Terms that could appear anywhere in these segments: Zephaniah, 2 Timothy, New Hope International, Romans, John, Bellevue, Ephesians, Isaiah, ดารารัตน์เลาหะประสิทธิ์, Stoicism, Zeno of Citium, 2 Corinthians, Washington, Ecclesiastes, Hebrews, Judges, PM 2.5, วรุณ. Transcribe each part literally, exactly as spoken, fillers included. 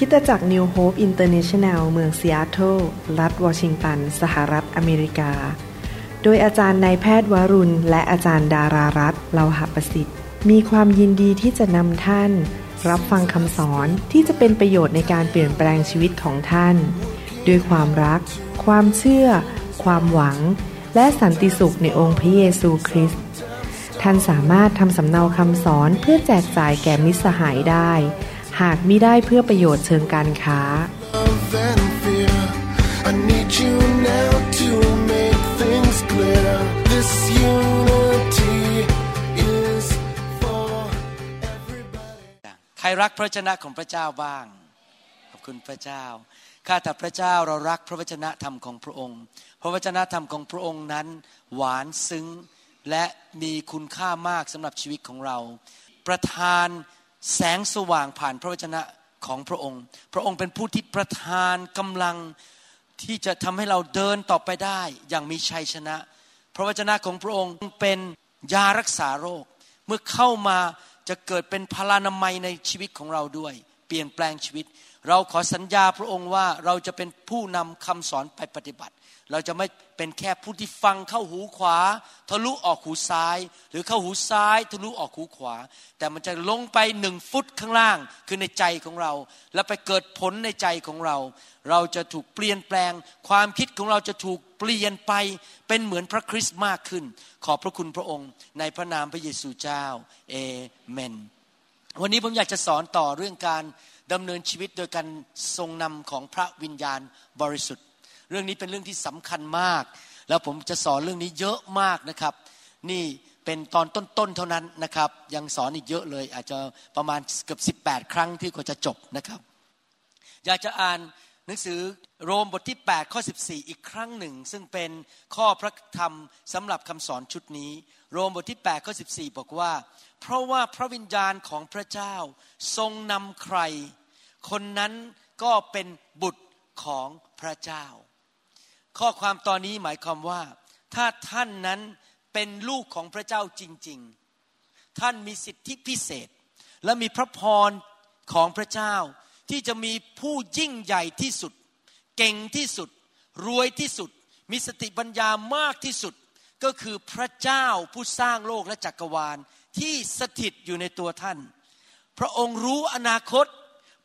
คิดจาก New Hope International เมืองซีแอตเทิลรัฐวอชิงตันสหรัฐอเมริกาโดยอาจารย์นายแพทย์วรุณและอาจารย์ดารารัตน์เลาหะประสิทธิ์มีความยินดีที่จะนำท่านรับฟังคำสอนที่จะเป็นประโยชน์ในการเปลี่ยนแปลงชีวิตของท่านด้วยความรักความเชื่อความหวังและสันติสุขในองค์พระเยซูคริสต์ท่านสามารถทำสำเนาคำสอนเพื่อแจกจ่ายแก่มิตรสหายได้หากมิได้เพื่อประโยชน์เชิงการค้าใครรักพระวจนะของพระเจ้าบ้างขอบคุณพระเจ้าข้าแต่พระเจ้าเรารักพระวจนะธรรมของพระองค์พระวจนะธรรมของพระองค์นั้นหวานซึ้งและมีคุณค่ามากสำหรับชีวิตของเราประทานแสงสว่างผ่านพระวจนะของพระองค์พระองค์เป็นผู้ที่ประทานกำลังที่จะทำให้เราเดินต่อไปได้อย่างมีชัยชนะพระวจนะของพระองค์เป็นยารักษาโรคเมื่อเข้ามาจะเกิดเป็นพลานามัยในชีวิตของเราด้วยเปลี่ยนแปลงชีวิตเราขอสัญญาพระองค์ว่าเราจะเป็นผู้นำคำสอนไปปฏิบัติเราจะไม่เป็นแค่ผู้ที่ฟังเข้าหูขวาทะลุออกหูซ้ายหรือเข้าหูซ้ายทะลุออกหูขวาแต่มันจะลงไปหนึ่งฟุตข้างล่างคือในใจของเราและไปเกิดผลในใจของเราเราจะถูกเปลี่ยนแปลงความคิดของเราจะถูกเปลี่ยนไปเป็นเหมือนพระคริสต์มากขึ้นขอบพระคุณพระองค์ในพระนามพระเยซูเจ้าเอเมนวันนี้ผมอยากจะสอนต่อเรื่องการดำเนินชีวิตโดยการทรงนำของพระวิญญาณบริสุทธิ์เรื่องนี้เป็นเรื่องที่สำคัญมากแล้วผมจะสอนเรื่องนี้เยอะมากนะครับนี่เป็นตอนต้นๆเท่านั้นนะครับยังสอนอีกเยอะเลยอาจจะประมาณเกือบสิบแปดครั้งที่กว่าจะจบนะครับอยากจะอ่านหนังสือโรมบทที่แปดข้อสิบสี่อีกครั้งหนึ่งซึ่งเป็นข้อพระธรรมสำหรับคำสอนชุดนี้โรมบทที่แปดข้อสิบสี่บอกว่าเพราะว่าพระวิญญาณของพระเจ้าทรงนำใครคนนั้นก็เป็นบุตรของพระเจ้าข้อความตอนนี้หมายความว่าถ้าท่านนั้นเป็นลูกของพระเจ้าจริงๆท่านมีสิทธิพิเศษและมีพระพรของพระเจ้าที่จะมีผู้ยิ่งใหญ่ที่สุดเก่งที่สุดรวยที่สุดมีสติปัญญามากที่สุดก็คือพระเจ้าผู้สร้างโลกและจักรวาลที่สถิตอยู่ในตัวท่านพระองค์รู้อนาคต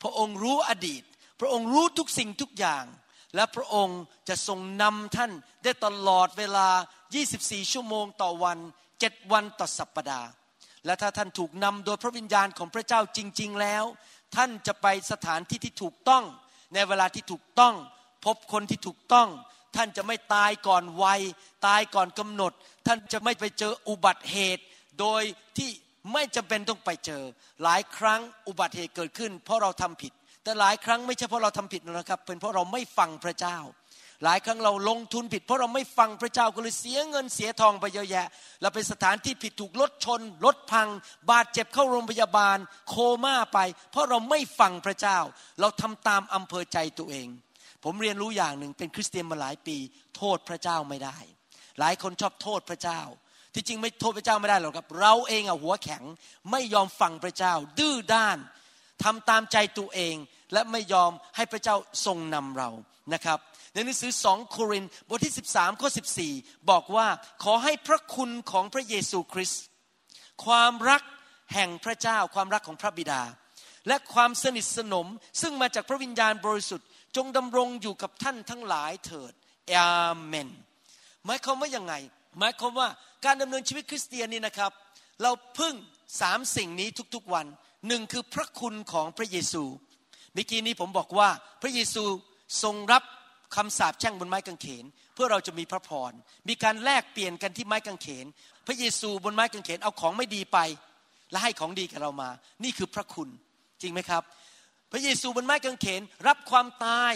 พระองค์รู้อดีตพระองค์รู้ทุกสิ่งทุกอย่างและพระองค์จะทรงนำท่านได้ตลอดเวลายี่สิบสี่ชั่วโมงต่อวันเจ็ดวันต่อสัปดาห์และถ้าท่านถูกนำโดยพระวิญญาณของพระเจ้าจริงๆแล้วท่านจะไปสถานที่ที่ถูกต้องในเวลาที่ถูกต้องพบคนที่ถูกต้องท่านจะไม่ตายก่อนวัยตายก่อนกำหนดท่านจะไม่ไปเจออุบัติเหตุโดยที่ไม่จำเป็นต้องไปเจอหลายครั้งอุบัติเหตุเกิดขึ้นเพราะเราทำผิดแต่หลายครั้งไม่ใช่เพราะเราทำผิดนะครับเป็นเพราะเราไม่ฟังพระเจ้าหลายครั้งเราลงทุนผิดเพราะเราไม่ฟังพระเจ้าก็เลยเสียเงินเสียทองไปเยอะแยะเราไปสถานที่ผิดถูกรถชนรถพังบาดเจ็บเข้าโรงพยาบาลโคม่าไปเพราะเราไม่ฟังพระเจ้าเราทำตามอำเภอใจตัวเองผมเรียนรู้อย่างหนึ่งเป็นคริสเตียนมาหลายปีโทษพระเจ้าไม่ได้หลายคนชอบโทษพระเจ้าที่จริงไม่โทษพระเจ้าไม่ได้หรอกครับเราเองอะหัวแข็งไม่ยอมฟังพระเจ้าดื้อด้านทำตามใจตัวเองและไม่ยอมให้พระเจ้าทรงนำเรานะครับในหนังสือสองโครินธ์บทที่สิบสามข้อสิบสี่บอกว่าขอให้พระคุณของพระเยซูคริสต์ความรักแห่งพระเจ้าความรักของพระบิดาและความสนิทสนมซึ่งมาจากพระวิญญาณบริสุทธิ์จงดำรงอยู่กับท่านทั้งหลายเถิดอาเมนหมายความว่ายังไงหมายความว่าการดำเนินชีวิตคริสเตียนนี่นะครับเราพึ่งสามสิ่งนี้ทุกๆวันหนึ่งคือพระคุณของพระเยซูเมื่อกี้นี้ผมบอกว่าพระเยซูทรงรับคำสาปแช่งบนไม้กางเขนเพื่อเราจะมีพระพรมีการแลกเปลี่ยนกันที่ไม้กางเขนพระเยซูบนไม้กางเขนเอาของไม่ดีไปและให้ของดีกับเรามานี่คือพระคุณจริงไหมครับพระเยซูบนไม้กางเขนรับความตาย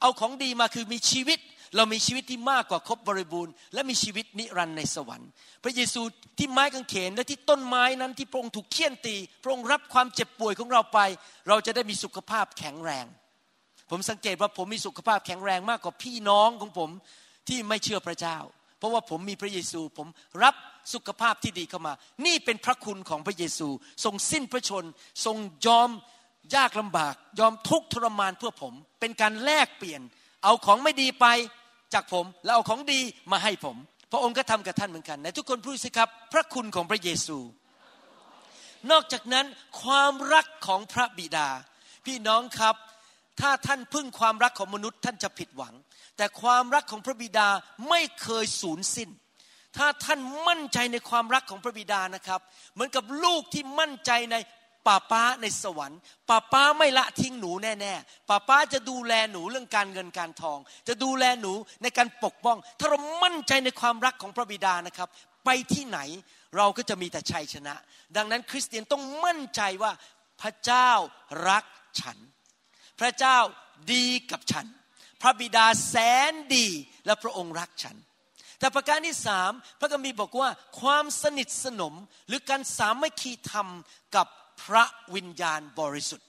เอาของดีมาคือมีชีวิตเรามีชีวิตที่มากกว่าครบบริบูรณ์และมีชีวิตนิรันดร์ในสวรรค์พระเยซูที่ไม้กางเขนและที่ต้นไม้นั้นที่พระองค์ถูกเฆี่ยนตีพระองค์รับความเจ็บป่วยของเราไปเราจะได้มีสุขภาพแข็งแรงผมสังเกตว่าผมมีสุขภาพแข็งแรงมากกว่าพี่น้องของผมที่ไม่เชื่อพระเจ้าเพราะว่าผมมีพระเยซูผมรับสุขภาพที่ดีเข้ามานี่เป็นพระคุณของพระเยซูทรงสิ้นพระชนทรงยอม ยากลำบากยอมทุกข์ทรมานเพื่อผมเป็นการแลกเปลี่ยนเอาของไม่ดีไปจากผมแล้วเอาของดีมาให้ผมพระองค์ก็ทำกับท่านเหมือนกันไหนทุกคนพูดสิครับพระคุณของพระเยซูนอกจากนั้นความรักของพระบิดาพี่น้องครับถ้าท่านพึ่งความรักของมนุษย์ท่านจะผิดหวังแต่ความรักของพระบิดาไม่เคยสูญสิ้นถ้าท่านมั่นใจในความรักของพระบิดานะครับเหมือนกับลูกที่มั่นใจในป้าป้าในสวรรค์ป้าป้าไม่ละทิ้งหนูแน่ๆป้าป้าจะดูแลหนูเรื่องการเงินการทองจะดูแลหนูในการปกป้องถ้าเรามั่นใจในความรักของพระบิดานะครับไปที่ไหนเราก็จะมีแต่ชัยชนะดังนั้นคริสเตียนต้องมั่นใจว่าพระเจ้ารักฉันพระเจ้าดีกับฉันพระบิดาแสนดีและพระองค์รักฉันแต่ประการที่สามพระคัมภีร์บอกว่าความสนิทสนมหรือการสามัคคีธรรมกับพระวิญญาณบริสุทธิ์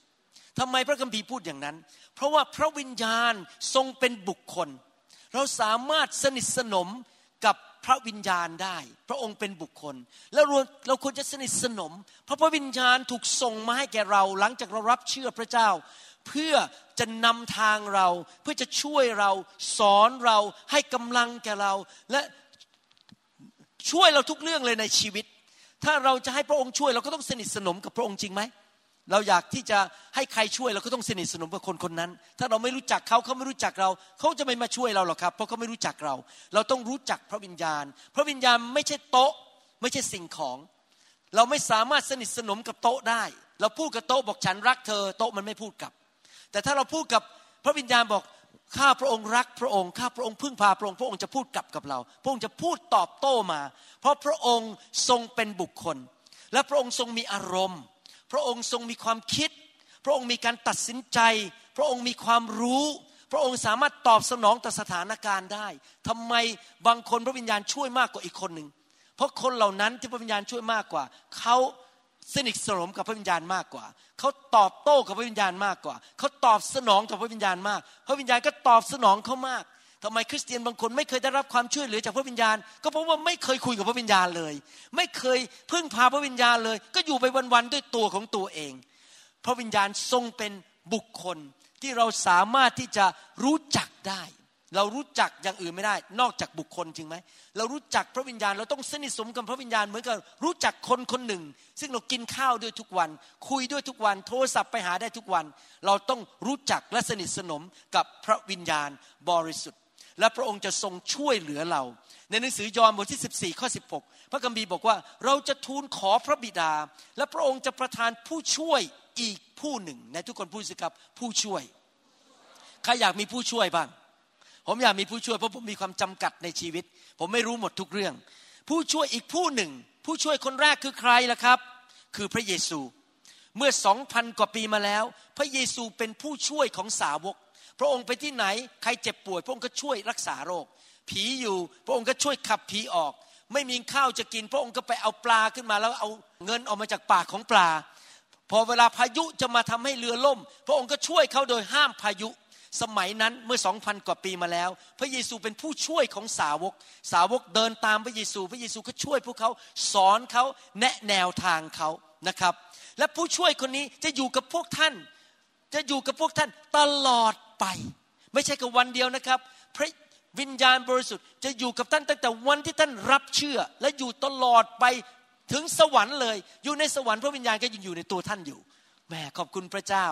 ทำไมพระคัมภีร์พูดอย่างนั้นเพราะว่าพระวิญญาณทรงเป็นบุคคลเราสามารถสนิทสนมกับพระวิญญาณได้พระองค์เป็นบุคคลและเราควรจะสนิทสนมเพราะพระวิญญาณถูกส่งมาให้แก่เราหลังจากเรารับเชื่อพระเจ้าเพื่อจะนำทางเราเพื่อจะช่วยเราสอนเราให้กำลังแก่เราและช่วยเราทุกเรื่องเลยในชีวิตถ้าเราจะให้พระองค์ช่วยเราก็ต้องสนิทสนมกับพระองค์จริงไหมเราอยากที่จะให้ใครช่วยเราก็ต้องสนิทสนมกับคนคนนั้นถ้าเราไม่รู้จักเขาเขาไม่รู้จักเราเขาจะไม่มาช่วยเราหรอกครับเพราะเขาไม่รู้จักเราเราต้องรู้จักพระวิญญาณพระวิญญาณไม่ใช่โต๊ะไม่ใช่สิ่งของเราไม่สามารถสนิทสนมกับโต๊ะได้เราพูดกับโต๊ะบอกฉันรักเธอโต๊ะมันไม่พูดกลับแต่ถ้าเราพูดกับพระวิญญาณบอกข้าพระองค์รักพระองค์ข้าพระองค์พึ่งพาพระองค์พระองค์จะพูดกลับกับเราพระองค์จะพูดตอบโต้มาเพราะพระองค์ทรงเป็นบุคคลและพระองค์ทรงมีอารมณ์พระองค์ทรงมีความคิดพระองค์มีการตัดสินใจพระองค์มีความรู้พระองค์สามารถตอบสนองต่อสถานการณ์ได้ทำไมบางคนพระวิญญาณช่วยมากกว่าอีกคนนึงเพราะคนเหล่านั้นที่พระวิญญาณช่วยมากกว่าเขาสนิทสนมกับพระวิญญาณมากกว่าเขาตอบโต้กับพระวิญญาณมากกว่าเขาตอบสนองกับพระวิญญาณมากพระวิญญาณก็ตอบสนองเขามากทำไมคริสเตียนบางคนไม่เคยได้รับความช่วยเหลือจากพระวิญญาณก็เพราะว่าไม่เคยคุยกับพระวิญญาณเลยไม่เคยพึ่งพาพระวิญญาณเลยก็อยู่ไปวันๆด้วยตัวของตัวเองพระวิญญาณทรงเป็นบุคคลที่เราสามารถที่จะรู้จักได้เรารู้จักอย่างอื่นไม่ได้นอกจากบุคคลจริงไหมเรารู้จักพระวิญญาณเราต้องสนิทสนมกับพระวิญญาณเหมือนกับรู้จักคนคนหนึ่งซึ่งเรากินข้าวด้วยทุกวันคุยด้วยทุกวันโทรศัพท์ไปหาได้ทุกวันเราต้องรู้จักและสนิทสนมกับพระวิญญาณบริสุทธิ์และพระองค์จะทรงช่วยเหลือเราในหนังสือยอห์นบทที่สิบสี่ข้อสิบหกพระคัมภีร์บอกว่าเราจะทูลขอพระบิดาและพระองค์จะประทานผู้ช่วยอีกผู้หนึ่งในทุกคนพูดสิครับผู้ช่วยใครอยากมีผู้ช่วยบ้างผมอยากมีผู้ช่วยเพราะผมมีความจำกัดในชีวิตผมไม่รู้หมดทุกเรื่องผู้ช่วยอีกผู้หนึ่งผู้ช่วยคนแรกคือใครล่ะครับคือพระเยซูเมื่อ สองพัน กว่าปีมาแล้วพระเยซูเป็นผู้ช่วยของสาวกพระองค์ไปที่ไหนใครเจ็บป่วยพระองค์ก็ช่วยรักษาโรคผีอยู่พระองค์ก็ช่วยขับผีออกไม่มีข้าวจะกินพระองค์ก็ไปเอาปลาขึ้นมาแล้วเอาเงินออกมาจากปากของปลาพอเวลาพายุจะมาทำให้เรือล่มพระองค์ก็ช่วยเขาโดยห้ามพายุสมัยนั้นเมื่อ สองพัน กว่าปีมาแล้วพระเยซูเป็นผู้ช่วยของสาวกสาวกเดินตามพระเยซูพระเยซูก็ช่วยพวกเขาสอนเขาแนะแนวทางเขานะครับและผู้ช่วยคนนี้จะอยู่กับพวกท่านจะอยู่กับพวกท่านตลอดไปไม่ใช่กับวันเดียวนะครับพระวิญญาณบริสุทธิ์จะอยู่กับท่านตั้งแต่วันที่ท่านรับเชื่อและอยู่ตลอดไปถึงสวรรค์เลยอยู่ในสวรรค์พระวิญญาณก็ยังอยู่ในตัวท่านอยู่แม่ขอบคุณพระเจ้า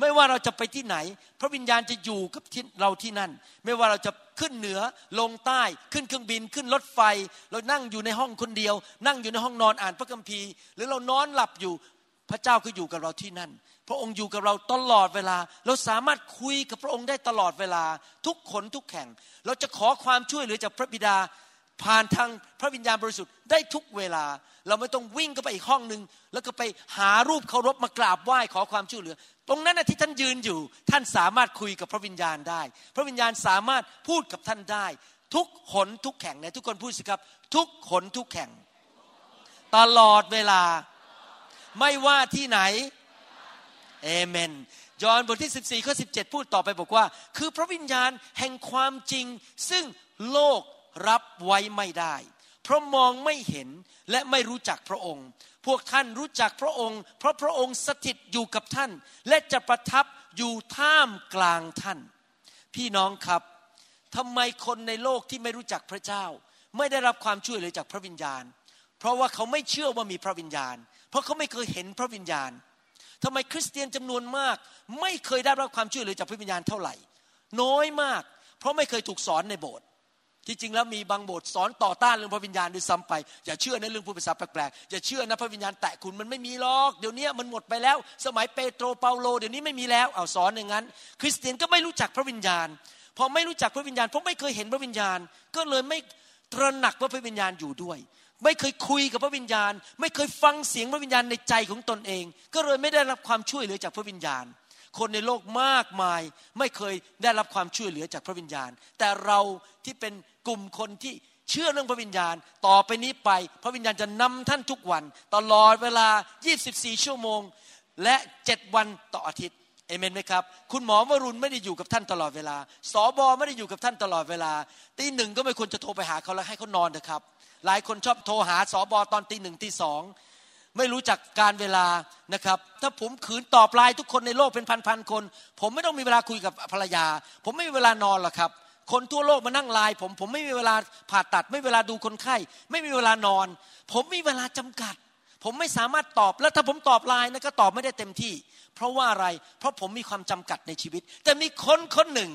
ไม่ว่าเราจะไปที่ไหนพระวิญญาณจะอยู่กับเราที่นั่นไม่ว่าเราจะขึ้นเหนือลงใต้ขึ้นเครื่องบินขึ้นรถไฟเรานั่งอยู่ในห้องคนเดียวนั่งอยู่ในห้องนอนอ่านพระคัมภีร์หรือเรานอนหลับอยู่พระเจ้าก็อยู่กับเราที่นั่นพระองค์อยู่กับเราตลอดเวลาเราสามารถคุยกับพระองค์ได้ตลอดเวลาทุกขนทุกแห่งเราจะขอความช่วยเหลือจากพระบิดาผ่านทางพระวิญญาณบริสุทธิ์ได้ทุกเวลาเราไม่ต้องวิ่งเข้าไปอีกห้องนึงแล้วก็ไปหารูปเคารพมากราบไหว้ขอความช่วยเหลือตรงนั้นนะที่ท่านยืนอยู่ท่านสามารถคุยกับพระวิญญาณได้พระวิญญาณสามารถพูดกับท่านได้ทุกขนทุกแห่งนะทุกคนพูดสิครับทุกขนทุกแห่งตลอดเวลาไม่ว่าที่ไหนเอเมนยอห์นบทที่สิบสี่ข้อสิบเจ็ดพูดต่อไปบอกว่าคือพระวิญญาณแห่งความจริงซึ่งโลกรับไว้ไม่ได้ เพราะมองไม่เห็นและไม่รู้จักพระองค์พวกท่านรู้จักพระองค์เพราะพระองค์สถิตอยู่กับท่านและจะประทับอยู่ท่ามกลางท่านพี่น้องครับทำไมคนในโลกที่ไม่รู้จักพระเจ้าไม่ได้รับความช่วยเหลือจากพระวิญญาณเพราะว่าเขาไม่เชื่อว่ามีพระวิญญาณเพราะเขาไม่เคยเห็นพระวิญญาณทำไมคริสเตียนจำนวนมากไม่เคยได้รับความช่วยเหลือจากพระวิญญาณเท่าไหร่น้อยมากเพราะไม่เคยถูกสอนในโบสถ์ที่จริงแล้วมีบางโบสถ์สอนต่อต้านเรื่องพระวิญญาณด้วยซ้ำไปอย่าเชื่อในเรื่องพูดภาษาแปลกๆอย่าเชื่อนะพระวิญญาณแตะคุณมันไม่มีหรอกเดี๋ยวนี้มันหมดไปแล้วสมัยเปโตรเปาโลเดี๋ยวนี้ไม่มีแล้วเอาสอนอย่างนั้นคริสเตียนก็ไม่รู้จักพระวิญญาณพอไม่รู้จักพระวิญญาณเพราะไม่เคยเห็นพระวิญญาณก็เลยไม่ตระหนักว่าพระวิญญาณอยู่ด้วยไม่เคยคุยกับพระวิญญาณไม่เคยฟังเสียงพระวิญญาณในใจของตนเองก็เลยไม่ได้รับความช่วยเหลือจากพระวิญญาณคนในโลกมากมายไม่เคยได้รับความช่วยเหลือจากพระวิญญาณแต่เราที่เป็นกลุ่มคนที่เชื่อเรื่องพระวิญญาณต่อไปนี้ไปพระวิญญาณจะนำท่านทุกวันตลอดเวลายี่สิบสี่ชั่วโมงและเจ็ดวันต่ออาทิตย์เอเมนไหมครับคุณหมอวรุณไม่ได้อยู่กับท่านตลอดเวลาสบไม่ได้อยู่กับท่านตลอดเวลาตีหนึ่งก็ไม่ควรจะโทรไปหาเขาแล้วให้เขานอนนะครับหลายคนชอบโทรหาสบตอนตีหนึ่งตีสองไม่รู้จักการเวลานะครับถ้าผมขืนตอบไลน์ทุกคนในโลกเป็นพันๆคนผมไม่ต้องมีเวลาคุยกับภรรยาผมไม่มีเวลานอนหรอกครับคนทั่วโลกมานั่งไลน์ผมผมไม่มีเวลาผ่าตัดไม่มีเวลาดูคนไข้ไม่มีเวลานอนผมมีเวลาจำกัดผมไม่สามารถตอบและถ้าผมตอบไลน์นะก็ตอบไม่ได้เต็มที่เพราะว่าอะไรเพราะผมมีความจำกัดในชีวิตแต่มีคนคนหนึ่ง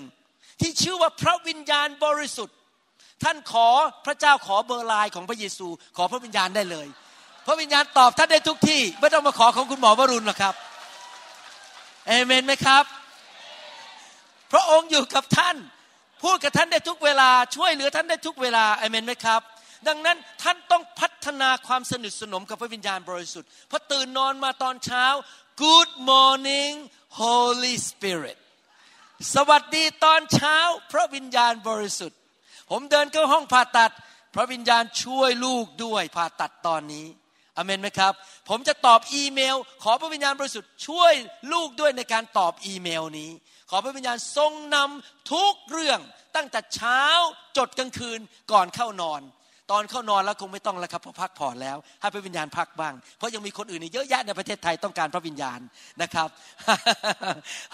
ที่ชื่อว่าพระวิญญาณบริสุทธิ์ท่านขอพระเจ้าขอเบอร์ไลน์ของพระเยซูขอพระวิญญาณได้เลยพระวิญญาณตอบท่านได้ทุกที่ไม่ต้องมาขอของคุณหมอวรุณหรอกครับเอเมนไหมครับพระองค์อยู่กับท่านพูดกับท่านได้ทุกเวลาช่วยเหลือท่านได้ทุกเวลาเอเมนไหมครับดังนั้นท่านต้องพัฒนาความสนิทสนมกับพระวิญญาณบริสุทธิ์พอตื่นนอนมาตอนเช้า Good morning Holy Spirit สวัสดีตอนเช้าพระวิญญาณบริสุทธิ์ผมเดินเข้าห้องผ่าตัดพระวิญญาณช่วยลูกด้วยผ่าตัดตอนนี้อเมนไหมครับผมจะตอบอีเมลขอพระวิญญาณบริสุทธิ์ช่วยลูกด้วยในการตอบอีเมลนี้ขอพระวิญญาณทรงนำทุกเรื่องตั้งแต่เช้าจดกลางคืนก่อนเข้านอนตอนเข้านอนแล้วคงไม่ต้องแล้วครับเพราะพักผ่อนแล้วให้พระวิญญาณพักบ้างเพราะยังมีคนอื่นอีกเยอะแยะในประเทศไทยต้องการพระวิญญาณนะครับ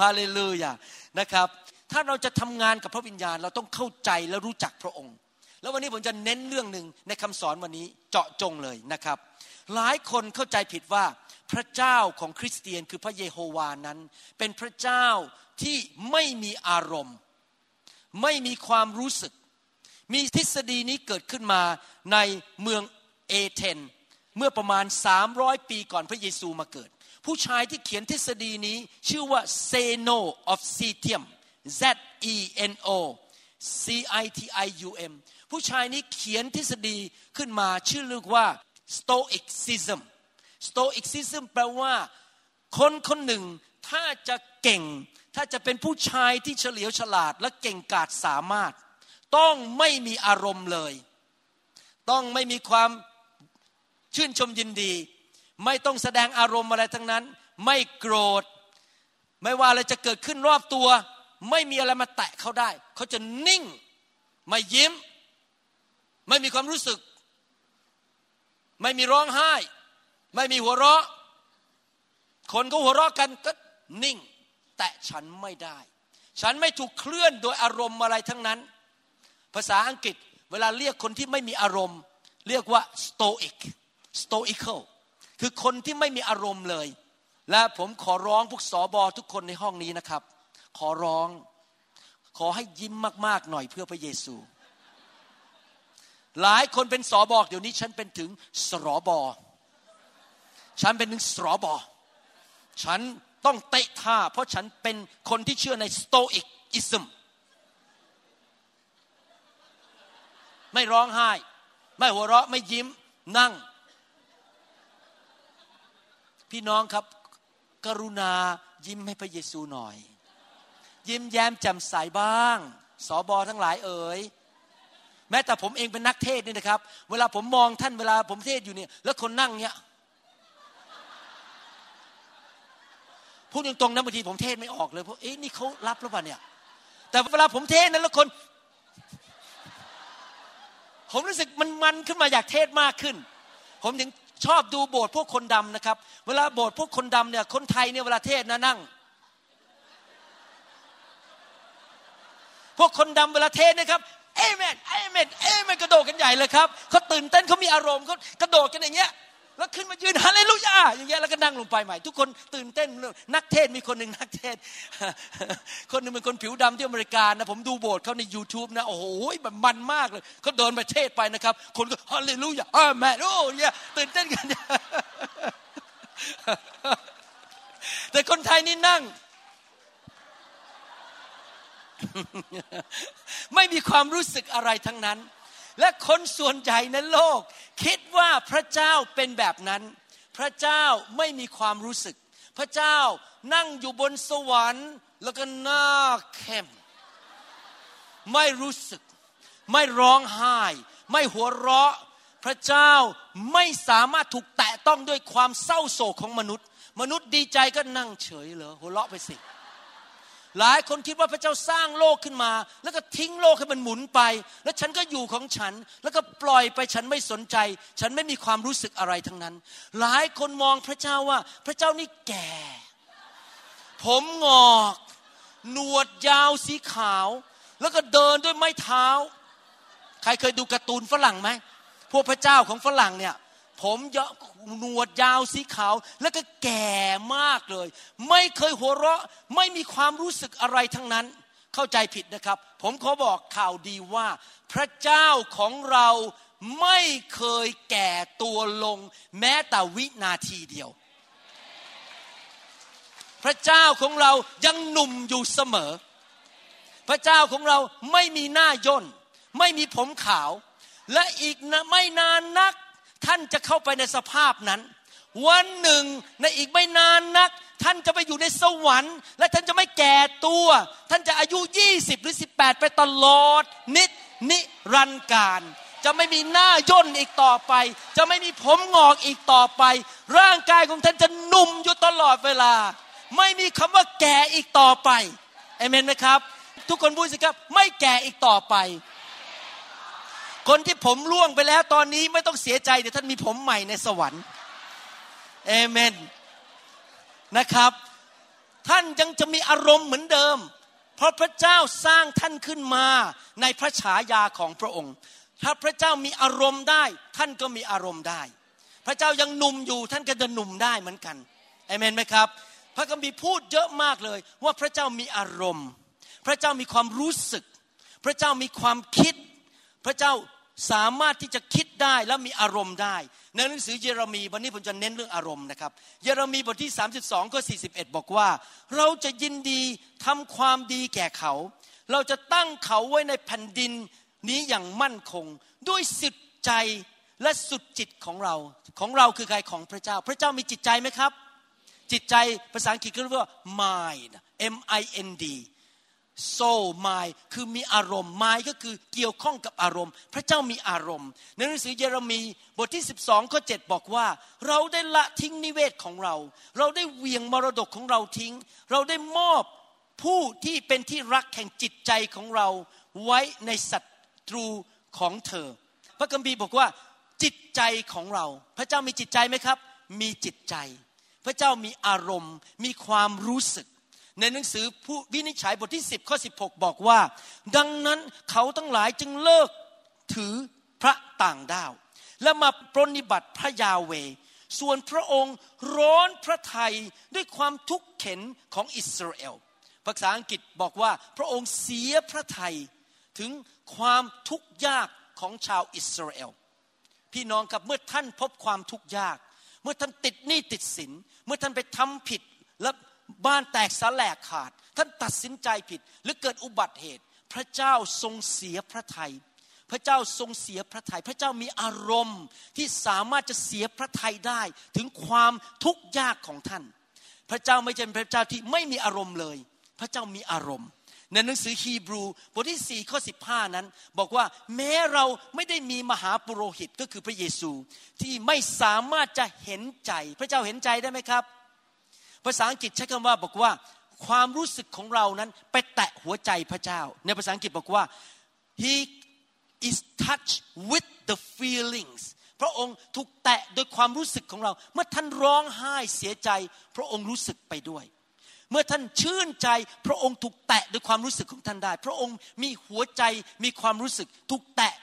ฮาเลลูยานะครับถ้าเราจะทำงานกับพระวิญญาณเราต้องเข้าใจและรู้จักพระองค์แล้ววันนี้ผมจะเน้นเรื่องนึงในคำสอนวันนี้เจาะจงเลยนะครับหลายคนเข้าใจผิดว่าพระเจ้าของคริสเตียนคือพระเยโฮวาห์นั้นเป็นพระเจ้าที่ไม่มีอารมณ์ไม่มีความรู้สึกมีทฤษฎีนี้เกิดขึ้นมาในเมืองเอเธนเมื่อประมาณสามร้อยปีก่อนพระเยซูมาเกิดผู้ชายที่เขียนทฤษฎีนี้ชื่อว่าเซโนof Citium Z E N O C I T I U M ผู้ชายนี้เขียนทฤษฎีขึ้นมาชื่อเรียกว่าStoicism Stoicism แปลว่าคนคนหนึ่งถ้าจะเก่งถ้าจะเป็นผู้ชายที่เฉลียวฉลาดและเก่งกาจสามารถต้องไม่มีอารมณ์เลยต้องไม่มีความชื่นชมยินดีไม่ต้องแสดงอารมณ์อะไรทั้งนั้นไม่โกรธไม่ว่าอะไรจะเกิดขึ้นรอบตัวไม่มีอะไรมาแตะเขาได้เขาจะนิ่งไม่ยิ้มไม่มีความรู้สึกไม่มีร้องไห้ไม่มีหัวเราะคนก็หัวเราะกันก็นิ่งแต่ฉันไม่ได้ฉันไม่ถูกเคลื่อนโดยอารมณ์อะไรทั้งนั้นภาษาอังกฤษเวลาเรียกคนที่ไม่มีอารมณ์เรียกว่า stoic stoical คือคนที่ไม่มีอารมณ์เลยและผมขอร้องพวกสบทุกคนในห้องนี้นะครับขอร้องขอให้ยิ้มมากๆหน่อยเพื่อพระเยซูหลายคนเป็นสบเดี๋ยวนี้ฉันเป็นถึงสรบฉันเป็นถึงสรบฉันต้องเตะท่าเพราะฉันเป็นคนที่เชื่อใน Stoicism ไม่ร้องไห้ไม่หัวเราะไม่ยิ้มนั่งพี่น้องครับกรุณายิ้มให้พระเยซูหน่อยยิ้มแย้มแจ่มใสบ้างสบทั้งหลายเอ๋ยแม้แต่ผมเองเป็นนักเทศน์นี่นะครับเวลาผมมองท่านเวลาผมเทศน์อยู่เนี่ยแล้วคนนั่งเนี่ยพูดตรงๆนะบางทีผมเทศน์ไม่ออกเลยเพราะเอ๊ะนี่เขารับหรือเปล่าเนี่ยแต่เวลาผมเทศน์นั้นแล้วคน ผมรู้สึกมันมันขึ้นมาอยากเทศมากขึ้นผมถึงชอบดูโบสถ์พวกคนดำนะครับเวลาโบสถ์พวกคนดำเนี่ยคนไทยเนี่ยเวลาเทศนะนั่งพวกคนดำเวลาเทศนะครับเอเมนเอเมนเอเมนกระโดดกันใหญ่เลยครับเขาตื่นเต้นเขามีอารมณ์เขากระโดดกันอย่างเงี้ยแล้วขึ้นมายืนฮาเลลูยาอย่างเงี้ยแล้วก็นั่งลงไปใหม่ทุกคนตื่นเต้นนักเทศมีคนนึงนักเทศคนนึงเป็นคนผิวดำที่อเมริกานะผมดูโบสถ์เขาใน YouTube นะโอ้โหแบบมันมากเลยเขาเดินมาเทศไปนะครับคนก็ฮาเลลูยาเอเมนโอ้เนี่ยตื่นเต้นกันแต่คนไทยนี่นั่งไม่มีความรู้สึกอะไรทั้งนั้นและคนส่วนใหญ่ในโลกคิดว่าพระเจ้าเป็นแบบนั้นพระเจ้าไม่มีความรู้สึกพระเจ้านั่งอยู่บนสวรรค์แล้วก็หน้าเข้มไม่รู้สึกไม่ร้องไห้ไม่หัวเราะพระเจ้าไม่สามารถถูกแตะต้องด้วยความเศร้าโศกของมนุษย์มนุษย์ดีใจก็นั่งเฉยเหรอหัวเราะไปสิหลายคนคิดว่าพระเจ้าสร้างโลกขึ้นมาแล้วก็ทิ้งโลกให้มันหมุนไปแล้วฉันก็อยู่ของฉันแล้วก็ปล่อยไปฉันไม่สนใจฉันไม่มีความรู้สึกอะไรทั้งนั้นหลายคนมองพระเจ้าว่าพระเจ้านี่แก่ผมงอกหนวดยาวสีขาวแล้วก็เดินด้วยไม้เท้าใครเคยดูการ์ตูนฝรั่งไหมพวกพระเจ้าของฝรั่งเนี่ยผมยาวหนวดยาวสีขาวแล้วก็แก่มากเลยไม่เคยหัวเราะไม่มีความรู้สึกอะไรทั้งนั้นเข้าใจผิดนะครับผมขอบอกข่าวดีว่าพระเจ้าของเราไม่เคยแก่ตัวลงแม้แต่วินาทีเดียวพระเจ้าของเรายังหนุ่มอยู่เสมอพระเจ้าของเราไม่มีหน้าย่นไม่มีผมขาวและอีกไม่นานนักท่านจะเข้าไปในสภาพนั้นวันหนึ่งในอีกไม่นานนักท่านจะไปอยู่ในสวรรค์และท่านจะไม่แก่ตัวท่านจะอายุยี่สิบหรือสิบแปดไปตลอดนิจนิรันดร์กาลจะไม่มีหน้าย่นอีกต่อไปจะไม่มีผมงอกอีกต่อไปร่างกายของท่านจะหนุ่มอยู่ตลอดเวลาไม่มีคำว่าแก่อีกต่อไปอาเมนไหมครับทุกคนพูดสิครับไม่แก่อีกต่อไปคนที่ผมร่วงไปแล้วตอนนี้ไม่ต้องเสียใจเดี๋ยวท่านมีผมใหม่ในสวรรค์เอเมนนะครับท่านยังจะมีอารมณ์เหมือนเดิมเพราะพระเจ้าสร้างท่านขึ้นมาในพระฉายาของพระองค์ถ้าพระเจ้ามีอารมณ์ได้ท่านก็มีอารมณ์ได้พระเจ้ายังหนุ่มอยู่ท่านก็จะหนุ่มได้เหมือนกันเอเมนไหมครับพระคัมภีร์พูดเยอะมากเลยว่าพระเจ้ามีอารมณ์พระเจ้ามีความรู้สึกพระเจ้ามีความคิดพระเจ้าสามารถที่จะคิดได้และมีอารมณ์ได้ในหนังสือเยเรมีวันนี้ผมจะเน้นเรื่องอารมณ์นะครับเยเรมีบทที่สามสิบสองข้อสี่สิบเอ็ดบอกว่าเราจะยินดีทำความดีแก่เขาเราจะตั้งเขาไว้ในแผ่นดินนี้อย่างมั่นคงด้วยสุดใจและสุดจิตของเราของเราคือใครของพระเจ้าพระเจ้ามีจิตใจไหมครับจิตใจภาษาอังกฤษเขาเรียกว่า mind M I N D soul mind คือมีอารมณ์ mind ก็คือเกี่ยวข้องกับอารมณ์พระเจ้ามีอารมณ์ในหนังสือเยเรมีบทที่สิบสองข้อเจ็ดบอกว่าเราได้ละทิ้งนิเวศของเราเราได้เหวี่ยงมรดกของเราทิ้งเราได้มอบผู้ที่เป็นที่รักแห่งจิตใจของเราไว้ในศัตรูของเธอพระคัมภีร์บอกว่าจิตใจของเราพระเจ้ามีจิตใจไหมครับมีจิตใจพระเจ้ามีอารมณ์มีความรู้สึกในหนังสือผู้วินิจฉัยบทที่สิบข้อสิบหกบอกว่าดังนั้นเขาทั้งหลายจึงเลิกถือพระต่างดาวและมาปรนนิบัติพระยาเวส่วนพระองค์ร้อนพระทัยด้วยความทุกข์เข็นของอิสราเอลภาษาอังกฤษบอกว่าพระองค์เสียพระทัยถึงความทุกข์ยากของชาวอิสราเอลพี่น้องครับเมื่อท่านพบความทุกข์ยากเมื่อท่านติดหนี้ติดสินเมื่อท่านไปทำผิดและบ้านแตกสลายขาดท่านตัดสินใจผิดหรือเกิดอุบัติเหตุพระเจ้าทรงเสียพระทัยพระเจ้าทรงเสียพระทัยพระเจ้ามีอารมณ์ที่สามารถจะเสียพระทัยได้ถึงความทุกข์ยากของท่านพระเจ้าไม่ใช่พระเจ้าที่ไม่มีอารมณ์เลยพระเจ้ามีอารมณ์ในหนังสือฮีบรูบทที่สี่ข้อสิบห้านั้นบอกว่าแม้เราไม่ได้มีมหาปุโรหิตก็คือพระเยซูที่ไม่สามารถจะเห็นใจพระเจ้าเห็นใจได้ไหมครับภาษาอังกฤษใช้คำว่าบอกว่าความรู้สึกของเรานั้นไปแตะหัวใจพระเจ้าในภาษาอังกฤษบอกว่า he is touched with the feelings พระองค์ถูกแตะโดยความรู้สึกของเราเมื่อท่านร้องไห้เสียใจพระองค์รู้สึกไปด้วยเมื่อท่านชื่นใจพระองค์ถูกแตะโดยความรู้สึกของท่านได้พระองค์มีหัวใจมีความรู้สึกถูกแตะ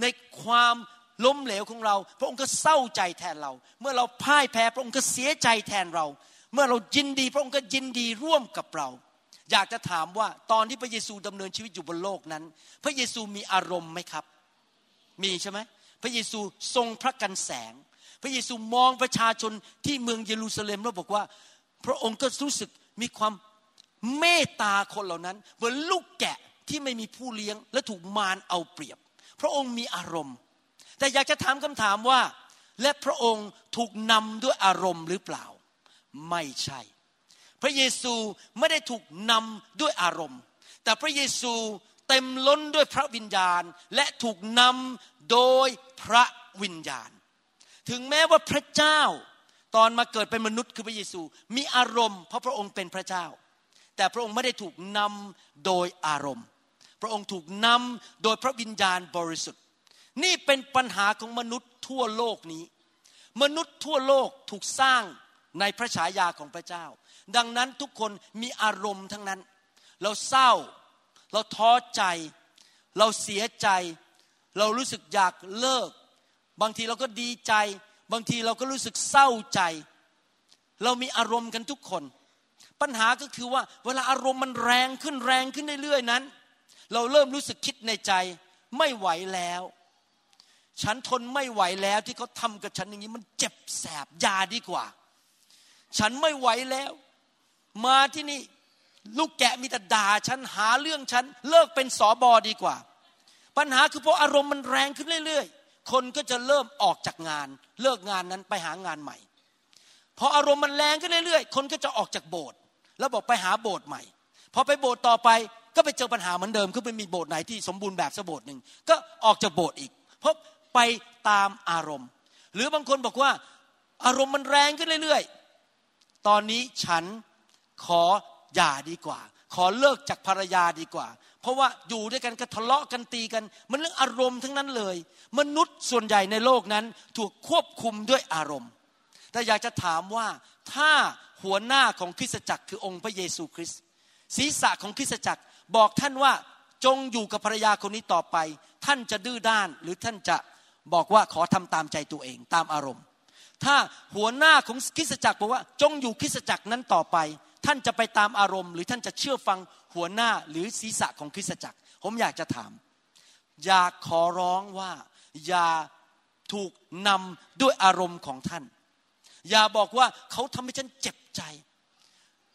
ในความล้มเหลวของเราพระองค์ก็เศร้าใจแทนเราเมื่อเราพ่ายแพ้พระองค์ก็เสียใจแทนเราเมื่อเรายินดีพระองค์ก็ยินดีร่วมกับเราอยากจะถามว่าตอนที่พระเยซูดำเนินชีวิตอยู่บนโลกนั้นพระเยซูมีอารมณ์ไหมครับมีใช่ไหมพระเยซูทรงพระกันแสงพระเยซูมองประชาชนที่เมืองเยรูซาเล็มแล้วบอกว่าพระองค์ก็รู้สึกมีความเมตตาคนเหล่านั้นเหมือนลูกแกะที่ไม่มีผู้เลี้ยงและถูกมารเอาเปรียบพระองค์มีอารมณ์แต่อยากจะถามคำถามว่าและพระองค์ถูกนำด้วยอารมณ์หรือเปล่าไม่ใช่พระเยซูไม่ได้ถูกนำด้วยอารมณ์แต่พระเยซูเต็มล้นด้วยพระวิญญาณและถูกนำโดยพระวิญญาณถึงแม้ว่าพระเจ้าตอนมาเกิดเป็นมนุษย์คือพระเยซูมีอารมณ์เพราะพระองค์เป็นพระเจ้าแต่พระองค์ไม่ได้ถูกนำโดยอารมณ์พระองค์ถูกนำโดยพระวิญญาณบริสุทธิ์นี่เป็นปัญหาของมนุษย์ทั่วโลกนี้มนุษย์ทั่วโลกถูกสร้างในพระฉายาของพระเจ้าดังนั้นทุกคนมีอารมณ์ทั้งนั้นเราเศร้าเราท้อใจเราเสียใจเรารู้สึกอยากเลิกบางทีเราก็ดีใจบางทีเราก็รู้สึกเศร้าใจเรามีอารมณ์กันทุกคนปัญหาก็คือว่าเวลาอารมณ์มันแรงขึ้นแรงขึ้นเรื่อยๆนั้นเราเริ่มรู้สึกคิดในใจไม่ไหวแล้วฉันทนไม่ไหวแล้วที่เขาทำกับฉันอย่างนี้มันเจ็บแสบยาดีกว่าฉันไม่ไหวแล้วมาที่นี่ลูกแกะมีแต่ด่าฉันหาเรื่องฉันเลิกเป็นสบดีกว่าปัญหาคือพออารมณ์มันแรงขึ้นเรื่อยๆคนก็จะเริ่มออกจากงานเลิกงานนั้นไปหางานใหม่พออารมณ์มันแรงขึ้นเรื่อยๆคนก็จะออกจากโบสถ์แล้วบอกไปหาโบสถ์ใหม่พอไปโบสถ์ต่อไปก็ไปเจอปัญหาเหมือนเดิมคือไม่มีโบสถ์ไหนที่สมบูรณ์แบบสักโบสถ์นึงก็ออกจากโบสถ์อีกเพราะไปตามอารมณ์หรือบางคนบอกว่าอารมณ์มันแรงขึ้นเรื่อยๆตอนนี้ฉันขอหย่าดีกว่าขอเลิกจากภรรยาดีกว่าเพราะว่าอยู่ด้วยกันก็ทะเลาะกันตีกันมันเรื่องอารมณ์ทั้งนั้นเลยมนุษย์ส่วนใหญ่ในโลกนั้นถูกควบคุมด้วยอารมณ์แต่อยากจะถามว่าถ้าหัวหน้าของคริสตจักรคือองค์พระเยซูคริสต์ศีรษะของคริสตจักรบอกท่านว่าจงอยู่กับภรรยาคนนี้ต่อไปท่านจะดื้อด้านหรือท่านจะบอกว่าขอทำตามใจตัวเองตามอารมณ์ถ้าหัวหน้าของคริสตจักรบอกว่าจงอยู่คริสตจักรนั้นต่อไปท่านจะไปตามอารมณ์หรือท่านจะเชื่อฟังหัวหน้าหรือศีรษะของคริสตจักรผมอยากจะถามอยากขอร้องว่าอย่าถูกนำด้วยอารมณ์ของท่านอย่าบอกว่าเขาทำให้ฉันเจ็บใจ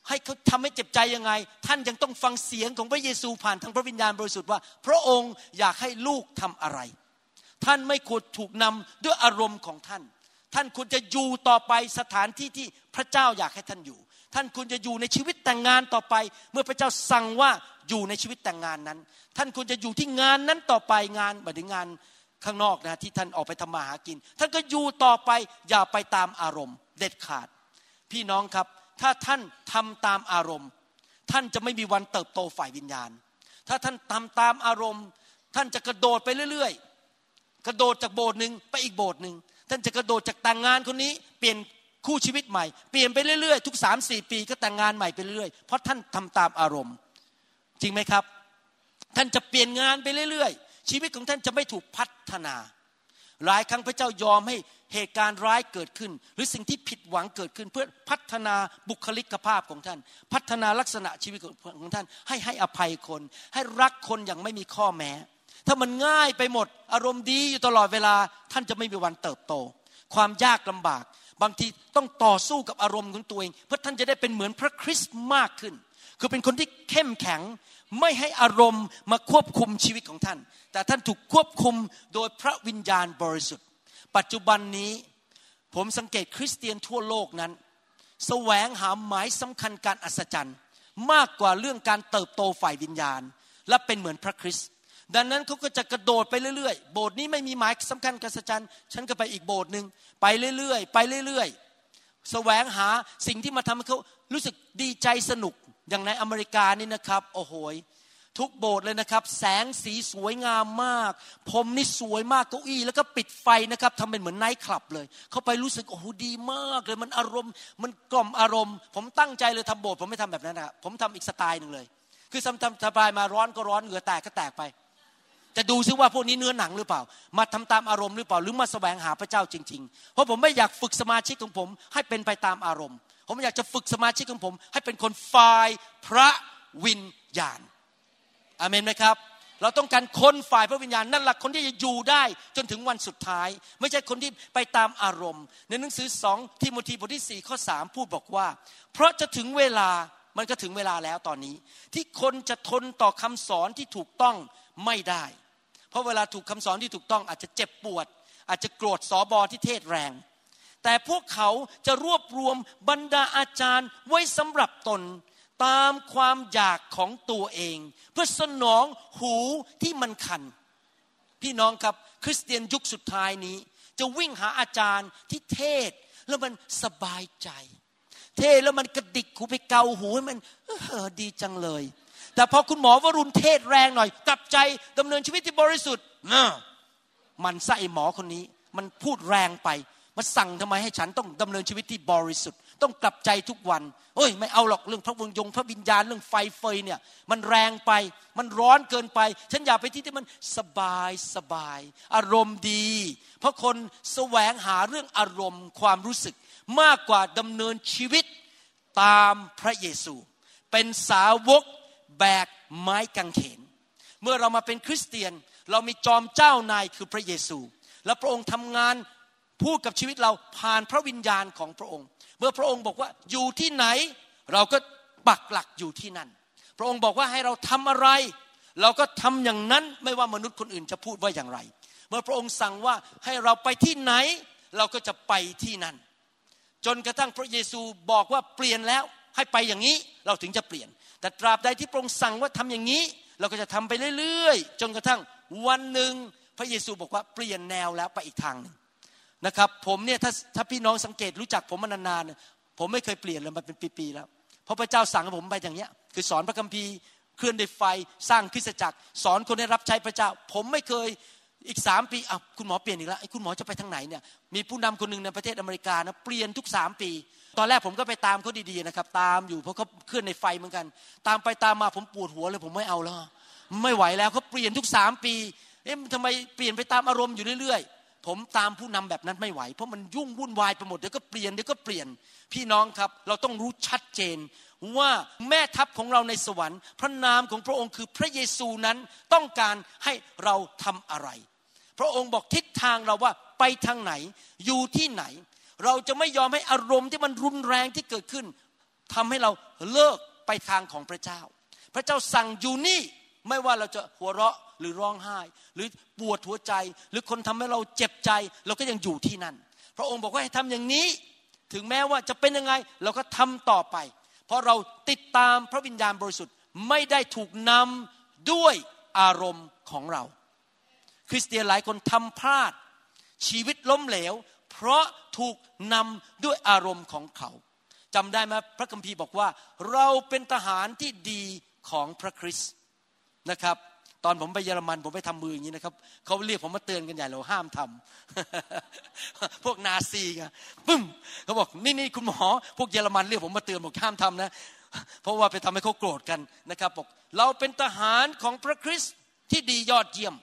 ให้เขาทำให้เจ็บใจยังไงท่านยังต้องฟังเสียงของพระเยซูผ่านทางพระวิญญาณบริสุทธิ์ว่าพระองค์อยากให้ลูกทำอะไรท่านไม่ควรถูกนำด้วยอารมณ์ของท่านท่านควรจะอยู่ต่อไปสถานที่ที่พระเจ้าอยากให้ท่านอยู่ท่านควรจะอยู่ในชีวิตแต่งงานต่อไปเมื่อพระเจ้าสั่งว่าอยู่ในชีวิตแต่งงานนั้นท่านควรจะอยู่ที่งานนั้นต่อไปงานบัดงานข้างนอกนะที่ท่านออกไปทำมาหากินท่านก็อยู่ต่อไปอย่าไปตามอารมณ์เด็ดขาดพี่น้องครับถ้าท่านทำตามอารมณ์ท่านจะไม่มีวันเติบโตฝ่ายวิญญาณถ้าท่านทำตามอารมณ์ท่านจะกระโดดไปเรื่อยๆกระโดดจากโบสถ์นึงไปอีกโบสถ์นึงท่านจะกระโดดจากแต่งงานคนนี้เปลี่ยนคู่ชีวิตใหม่เปลี่ยนไปเรื่อยๆทุก สามถึงสี่ ปีก็แต่งงานใหม่ไปเรื่อยๆเพราะท่านทำตามอารมณ์จริงไหมครับท่านจะเปลี่ยนงานไปเรื่อยๆชีวิตของท่านจะไม่ถูกพัฒนาหลายครั้งพระเจ้ายอมให้เหตุการณ์ร้ายเกิดขึ้นหรือสิ่งที่ผิดหวังเกิดขึ้นเพื่อพัฒนาบุคลิกภาพของท่านพัฒนาลักษณะชีวิตของท่านให้ให้อภัยคนให้รักคนอย่างไม่มีข้อแม้ถ้ามันง่ายไปหมดอารมณ์ดีอยู่ตลอดเวลาท่านจะไม่มีวันเติบโตความยากลำบากบางทีต้องต่อสู้กับอารมณ์ของตัวเองเพื่อท่านจะได้เป็นเหมือนพระคริสต์มากขึ้นคือเป็นคนที่เข้มแข็งไม่ให้อารมณ์มาควบคุมชีวิตของท่านแต่ท่านถูกควบคุมโดยพระวิญญาณบริสุทธิ์ปัจจุบันนี้ผมสังเกตคริสเตียนทั่วโลกนั้นแสวงหาหมายสำคัญการอัศจรรย์มากกว่าเรื่องการเติบโตฝ่ายวิญญาณและเป็นเหมือนพระคริสต์ดังนั้นเขาก็จะกระโดดไปเรื่อยๆโบสถ์นี้ไม่มีหมายสำคัญการอัศจรรย์ฉันก็ไปอีกโบสถ์นึงไปเรื่อยๆไปเรื่อยๆแสวงหาสิ่งที่มาทำให้เขารู้สึกดีใจสนุกอย่างในอเมริกานี่นะครับโอ้โห ทุกโบสถ์เลยนะครับแสงสีสวยงามมากผมนี่สวยมากเก้าอี้แล้วก็ปิดไฟนะครับทำเป็นเหมือนไนท์คลับเลยเข้าไปรู้สึกโอ้โหดีมากเลยมันอารมณ์มันกล่อมอารมณ์ผมตั้งใจเลยทำโบสถ์ผมไม่ทำแบบนั้นนะผมทำอีกสไตล์นึงเลยคือทำสบายมาร้อนก็ร้อนเหงื่อแตกก็แตกไปจะดูซิว่าพวกนี้เนื้อหนังหรือเปล่ามาทำตามอารมณ์หรือเปล่าหรือมาแสวงหาพระเจ้าจริงๆเพราะผมไม่อยากฝึกสมาชิกของผมให้เป็นไปตามอารมณ์ผมอยากจะฝึกสมาชิกของผมให้เป็นคนฝ่ายพระวิญญาณอาเมนไหมครับเราต้องการคนฝ่ายพระวิญญาณนั่นแหละคนที่จะอยู่ได้จนถึงวันสุดท้ายไม่ใช่คนที่ไปตามอารมณ์ในหนังสือสองทิโมธีบทที่สี่ข้อสามพูดบอกว่าเพราะจะถึงเวลามันก็ถึงเวลาแล้วตอนนี้ที่คนจะทนต่อคำสอนที่ถูกต้องไม่ได้เพราะเวลาถูกคำสอนที่ถูกต้องอาจจะเจ็บปวดอาจจะโกรธสบที่เทศแรงแต่พวกเขาจะรวบรวมบรรดาอาจารย์ไว้สำหรับตนตามความอยากของตัวเองเพื่อสนองหูที่มันคันพี่น้องครับคริสเตียนยุคสุดท้ายนี้จะวิ่งหาอาจารย์ที่เทศแล้วมันสบายใจเทศแล้วมันกระดิกหูไปเกาหูให้มันเออดีจังเลยแต่พอคุณหมอวรุณเทศแรงหน่อยกลับใจดำเนินชีวิตที่บริสุทธิ์น่ะมันไส้หมอคนนี้มันพูดแรงไปมันสั่งทำไมให้ฉันต้องดำเนินชีวิตที่บริสุทธิ์ต้องกลับใจทุกวันเอ้ยไม่เอาหรอกเรื่องพระวิญญงพระวิญญาณเรื่องไฟเฟยเนี่ยมันแรงไปมันร้อนเกินไปฉันอยากไปที่ที่มันสบายสบายอารมณ์ดีเพราะคนแสวงหาเรื่องอารมณ์ความรู้สึกมากกว่าดำเนินชีวิตตามพระเยซูเป็นสาวกแบกไม้กางเขนเมื่อเรามาเป็นคริสเตียนเรามีจอมเจ้านายคือพระเยซูและพระองค์ทำงานพูดกับชีวิตเราผ่านพระวิญญาณของพระองค์เมื่อพระองค์บอกว่าอยู่ที่ไหนเราก็ปักหลักอยู่ที่นั่นพระองค์บอกว่าให้เราทำอะไรเราก็ทำอย่างนั้นไม่ว่ามนุษย์คนอื่นจะพูดว่าอย่างไรเมื่อพระองค์สั่งว่าให้เราไปที่ไหนเราก็จะไปที่นั่นจนกระทั่งพระเยซูบอกว่าเปลี่ยนแล้วให้ไปอย่างนี้เราถึงจะเปลี่ยนแต่ตราบใดที่พระองค์สั่งว่าทำอย่างนี้เราก็จะทำไปเรื่อยๆจนกระทั่งวันหนึ่งพระเยซูบอกว่าเปลี่ยนแนวแล้วไปอีกทางนึงนะครับผมเนี่ยถ้าถ้าพี่น้องสังเกตรู้จักผมมานานๆผมไม่เคยเปลี่ยนเลยมันเป็นปีๆแล้วเพราะพระเจ้าสั่งให้ผมไปอย่างเงี้ยคือสอนพระคัมภีร์เคลื่อนด้วยไฟสร้างคริสตจักรสอนคนให้รับใช้พระเจ้าผมไม่เคยอีกสามปีอ่ะคุณหมอเปลี่ยนอีกแล้วไอ้คุณหมอจะไปทางไหนเนี่ยมีผู้นำคนนึงในประเทศอเมริกานะเปลี่ยนทุกสามปีตอนแรกผมก็ไปตามเขาดีๆนะครับตามอยู่เพราะเขาเคลื่อนในไฟเหมือนกันตามไปตามมาผมปวดหัวเลยผมไม่เอาแล้วไม่ไหวแล้วเขาเปลี่ยนทุกสามปีเอ๊ะทำไมเปลี่ยนไปตามอารมณ์อยู่เรื่อยผมตามผู้นำแบบนั้นไม่ไหวเพราะมันยุ่งวุ่นวายไปหมดเดี๋ยวก็เปลี่ยนเดี๋ยวก็เปลี่ยนพี่น้องครับเราต้องรู้ชัดเจนว่าแม่ทัพของเราในสวรรค์พระนามของพระองค์คือพระเยซูนั้นต้องการให้เราทำอะไรพระองค์บอกทิศทางเราว่าไปทางไหนอยู่ที่ไหนเราจะไม่ยอมให้อารมณ์ที่มันรุนแรงที่เกิดขึ้นทำให้เราเลิกไปทางของพระเจ้าพระเจ้าสั่งอยู่นี่ไม่ว่าเราจะหัวเราะหรือร้องไห้หรือปวดหัวใจหรือคนทำให้เราเจ็บใจเราก็ยังอยู่ที่นั่นพระองค์บอกว่าให้ทำอย่างนี้ถึงแม้ว่าจะเป็นยังไงเราก็ทำต่อไปเพราะเราติดตามพระวิญญาณบริสุทธิ์ไม่ได้ถูกนำด้วยอารมณ์ของเราคริสเตียนหลายคนทำพลาดชีวิตล้มเหลวเพราะถูกนำด้วยอารมณ์ของเขาจำได้ไหมพระคัมภีร์บอกว่าเราเป็นทหารที่ดีของพระคริสต์นะครับตอนผมไปเยอรมันผมไปทำมืออย่างนี้นะครับเขาเรียกผมมาเตือนกันใหญ่เราห้ามทำ พวกนาซีไงปึ้มเขาบอกนี่นี่คุณหมอพวกเยอรมันเรียกผมมาเตือนบอกห้ามทำนะเพราะว่าไปทำให้เขาโกรธกันนะครับบอกเราเป็นทหารของพระคริสต์ที่ดียอดเยี่ยม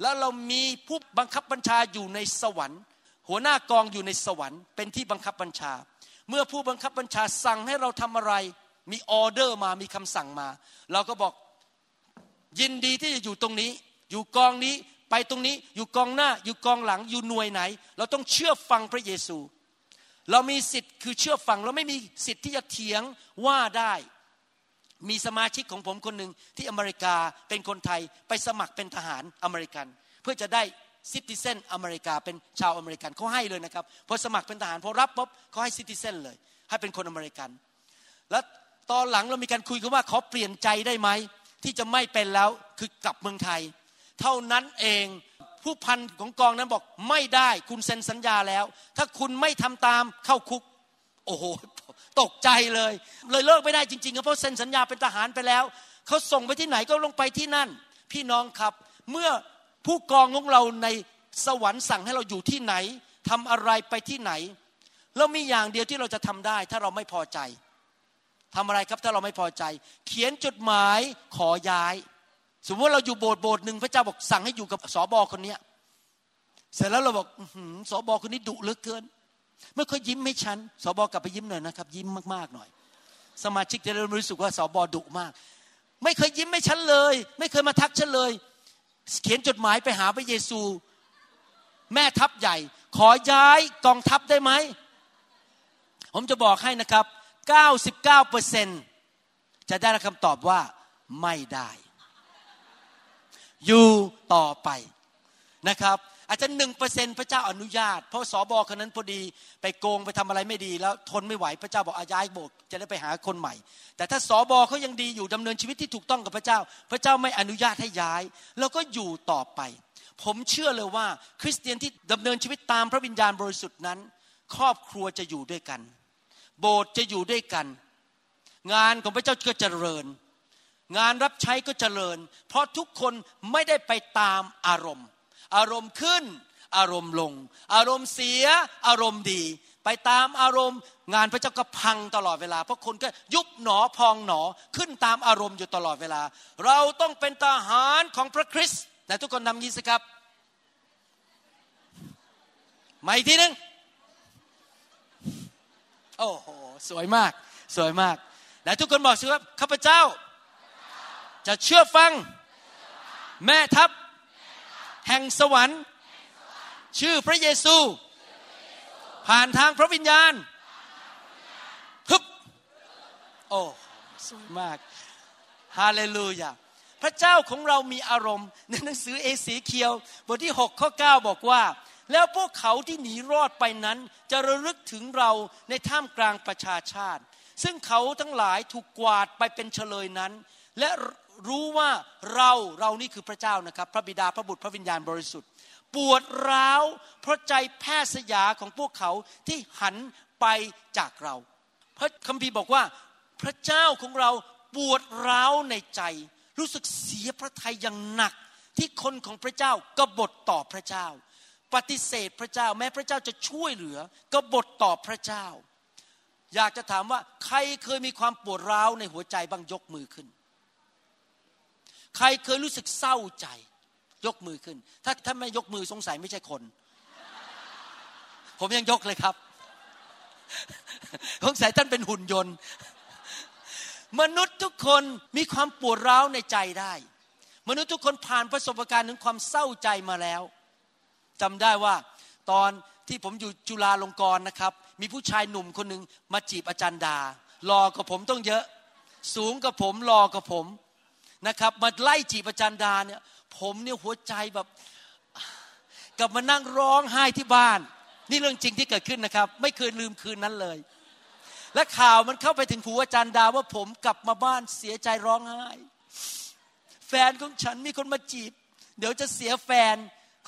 แล้วเรามีผู้บังคับบัญชาอยู่ในสวรรค์หัวหน้ากองอยู่ในสวรรค์เป็นที่บังคับบัญชาเมื่อผู้บังคับบัญชาสั่งให้เราทำอะไรมีออเดอร์มามีคำสั่งมาเราก็บอกยินดีที่จะอยู่ตรงนี้อยู่กองนี้ไปตรงนี้อยู่กองหน้าอยู่กองหลังอยู่หน่วยไหนเราต้องเชื่อฟังพระเยซูเรามีสิทธิ์คือเชื่อฟังเราไม่มีสิทธิ์ที่จะเถียงว่าได้มีสมาชิกของผมคนหนึ่งที่อเมริกาเป็นคนไทยไปสมัครเป็นทหารอเมริกันเพื่อจะได้ซิติเซนอเมริกาเป็นชาวอเมริกันเขาให้เลยนะครับพอสมัครเป็นทหารพอรับปุ๊บเขาให้ซิติเซนเลยให้เป็นคนอเมริกันแล้วตอนหลังเรามีการคุยกันว่าขอเปลี่ยนใจได้ไหมที่จะไม่เป็นแล้วคือกลับเมืองไทยเท่านั้นเองผู้พันของกองนั้นบอกไม่ได้คุณเซ็นสัญญาแล้วถ้าคุณไม่ทำตามเข้าคุกโอ้โหตกใจเลยเลยเลิกไม่ได้จริงๆเพราะเซ็นสัญญาเป็นทหารไปแล้ว เขาส่งไปที่ไหนก็ลงไปที่นั่นพี่น้องครับเมื่อผู้กองของเราในสวรรค์สั่งให้เราอยู่ที่ไหนทำอะไรไปที่ไหนเรามีอย่างเดียวที่เราจะทำได้ถ้าเราไม่พอใจทำอะไรครับถ้าเราไม่พอใจเขียนจดหมายขอย้ายสมมติเราอยู่โบสถ์โบสถ์นึงพระเจ้าบอกสั่งให้อยู่กับสบคนนี้เสร็จแล้วเราบอกสบคนนี้ดุเหลือเกินไม่ค่อยยิ้มให้ฉันสบกลับไปยิ้มหน่อยนะครับยิ้มมากๆหน่อยสมาชิกจะเริ่มรู้สึกว่าสบดุมากไม่เคยยิ้มให้ฉันเลยไม่เคยมาทักฉันเลยเขียนจดหมายไปหาพระเยซูแม่ทัพใหญ่ขอย้ายกองทัพได้ไหมผมจะบอกให้นะครับ เก้าสิบเก้าเปอร์เซ็นต์ จะได้รับคำตอบว่าไม่ได้อยู่ต่อไปนะครับอาจจะ หนึ่งเปอร์เซ็นต์ พระเจ้าอนุญาตเพราะสบคนนั้นพอดีไปโกงไปทำอะไรไม่ดีแล้วทนไม่ไหวพระเจ้าบอกอาย้ายโบสถ์จะได้ไปหาคนใหม่แต่ถ้าสบเขายังดีอยู่ดำเนินชีวิตที่ถูกต้องกับพระเจ้าพระเจ้าไม่อนุญาตให้ย้ายแล้วก็อยู่ต่อไปผมเชื่อเลยว่าคริสเตียนที่ดำเนินชีวิตตามพระวิญญาณบริสุทธิ์นั้นครอบครัวจะอยู่ด้วยกันโบสถ์จะอยู่ด้วยกันงานของพระเจ้าก็เจริญงานรับใช้ก็เจริญเพราะทุกคนไม่ได้ไปตามอารมณ์อารมณ์ขึ้นอารมณ์ลงอารมณ์เสียอารมณ์ดีไปตามอารมณ์งานพระเจ้าก็พังตลอดเวลาเพราะคนก็ยุบหนอพองหนอขึ้นตามอารมณ์อยู่ตลอดเวลาเราต้องเป็นทหารของพระคริสต์แต่ทุกคนนำยิ้มสิครับมาอีกทีนึงโอ้โหสวยมากสวยมากและทุกคนบอกสิครับข้าพเจ้าจะเชื่อฟังแม่ทัพแห่งสวรรค์ชื่อพระเยซูผ่านทางพระวิญญาณฮึบโอ้สวยมากฮาเลลูยาพระเจ้าของเรามีอารมณ์ในหนังสือเอสีเคียวบทที่หกข้อเก้าบอกว่าแล้วพวกเขาที่หนีรอดไปนั้นจะระลึกถึงเราในท่ามกลางประชาชาติซึ่งเขาทั้งหลายถูกกวาดไปเป็นเฉลยนั้นและรู้ว่าเราเรานี่คือพระเจ้านะครับพระบิดาพระบุตรพระวิญญาณบริสุทธิ์ปวดร้าวเพราะใจแพทย์สยาของพวกเขาที่หันไปจากเราพระคัมภีร์บอกว่าพระเจ้าของเราปวดร้าวในใจรู้สึกเสียพระทัยอย่างหนักที่คนของพระเจ้ากบฏต่อพระเจ้าปฏิเสธพระเจ้าแม้พระเจ้าจะช่วยเหลือกบฏต่อพระเจ้าอยากจะถามว่าใครเคยมีความปวดร้าวในหัวใจบ้างยกมือขึ้นใครเคยรู้สึกเศร้าใจยกมือขึ้นถ้าถ้าไม่ยกมือสงสัยไม่ใช่คนผมยังยกเลยครับสงสัยท่านเป็นหุ่นยนต์มนุษย์ทุกคนมีความปวดร้าวในใจได้มนุษย์ทุกคนผ่านประสบการณ์ถึงความเศร้าใจมาแล้วจำได้ว่าตอนที่ผมอยู่จุฬาลงกรณ์นะครับมีผู้ชายหนุ่มคนนึงมาจีบอาจารย์ดาหล่อกว่าผมต้องเยอะสูงกว่าผมหล่อกว่าผมนะครับมาไล่จีบอาจารย์ดาเนี่ยผมเนี่ยหัวใจแบบกลับมานั่งร้องไห้ที่บ้านนี่เรื่องจริงที่เกิดขึ้นนะครับไม่เคยลืมคืนนั้นเลยและข่าวมันเข้าไปถึงหูอาจารย์ดาว่าผมกลับมาบ้านเสียใจร้องไห้แฟนของฉันมีคนมาจีบเดี๋ยวจะเสียแฟน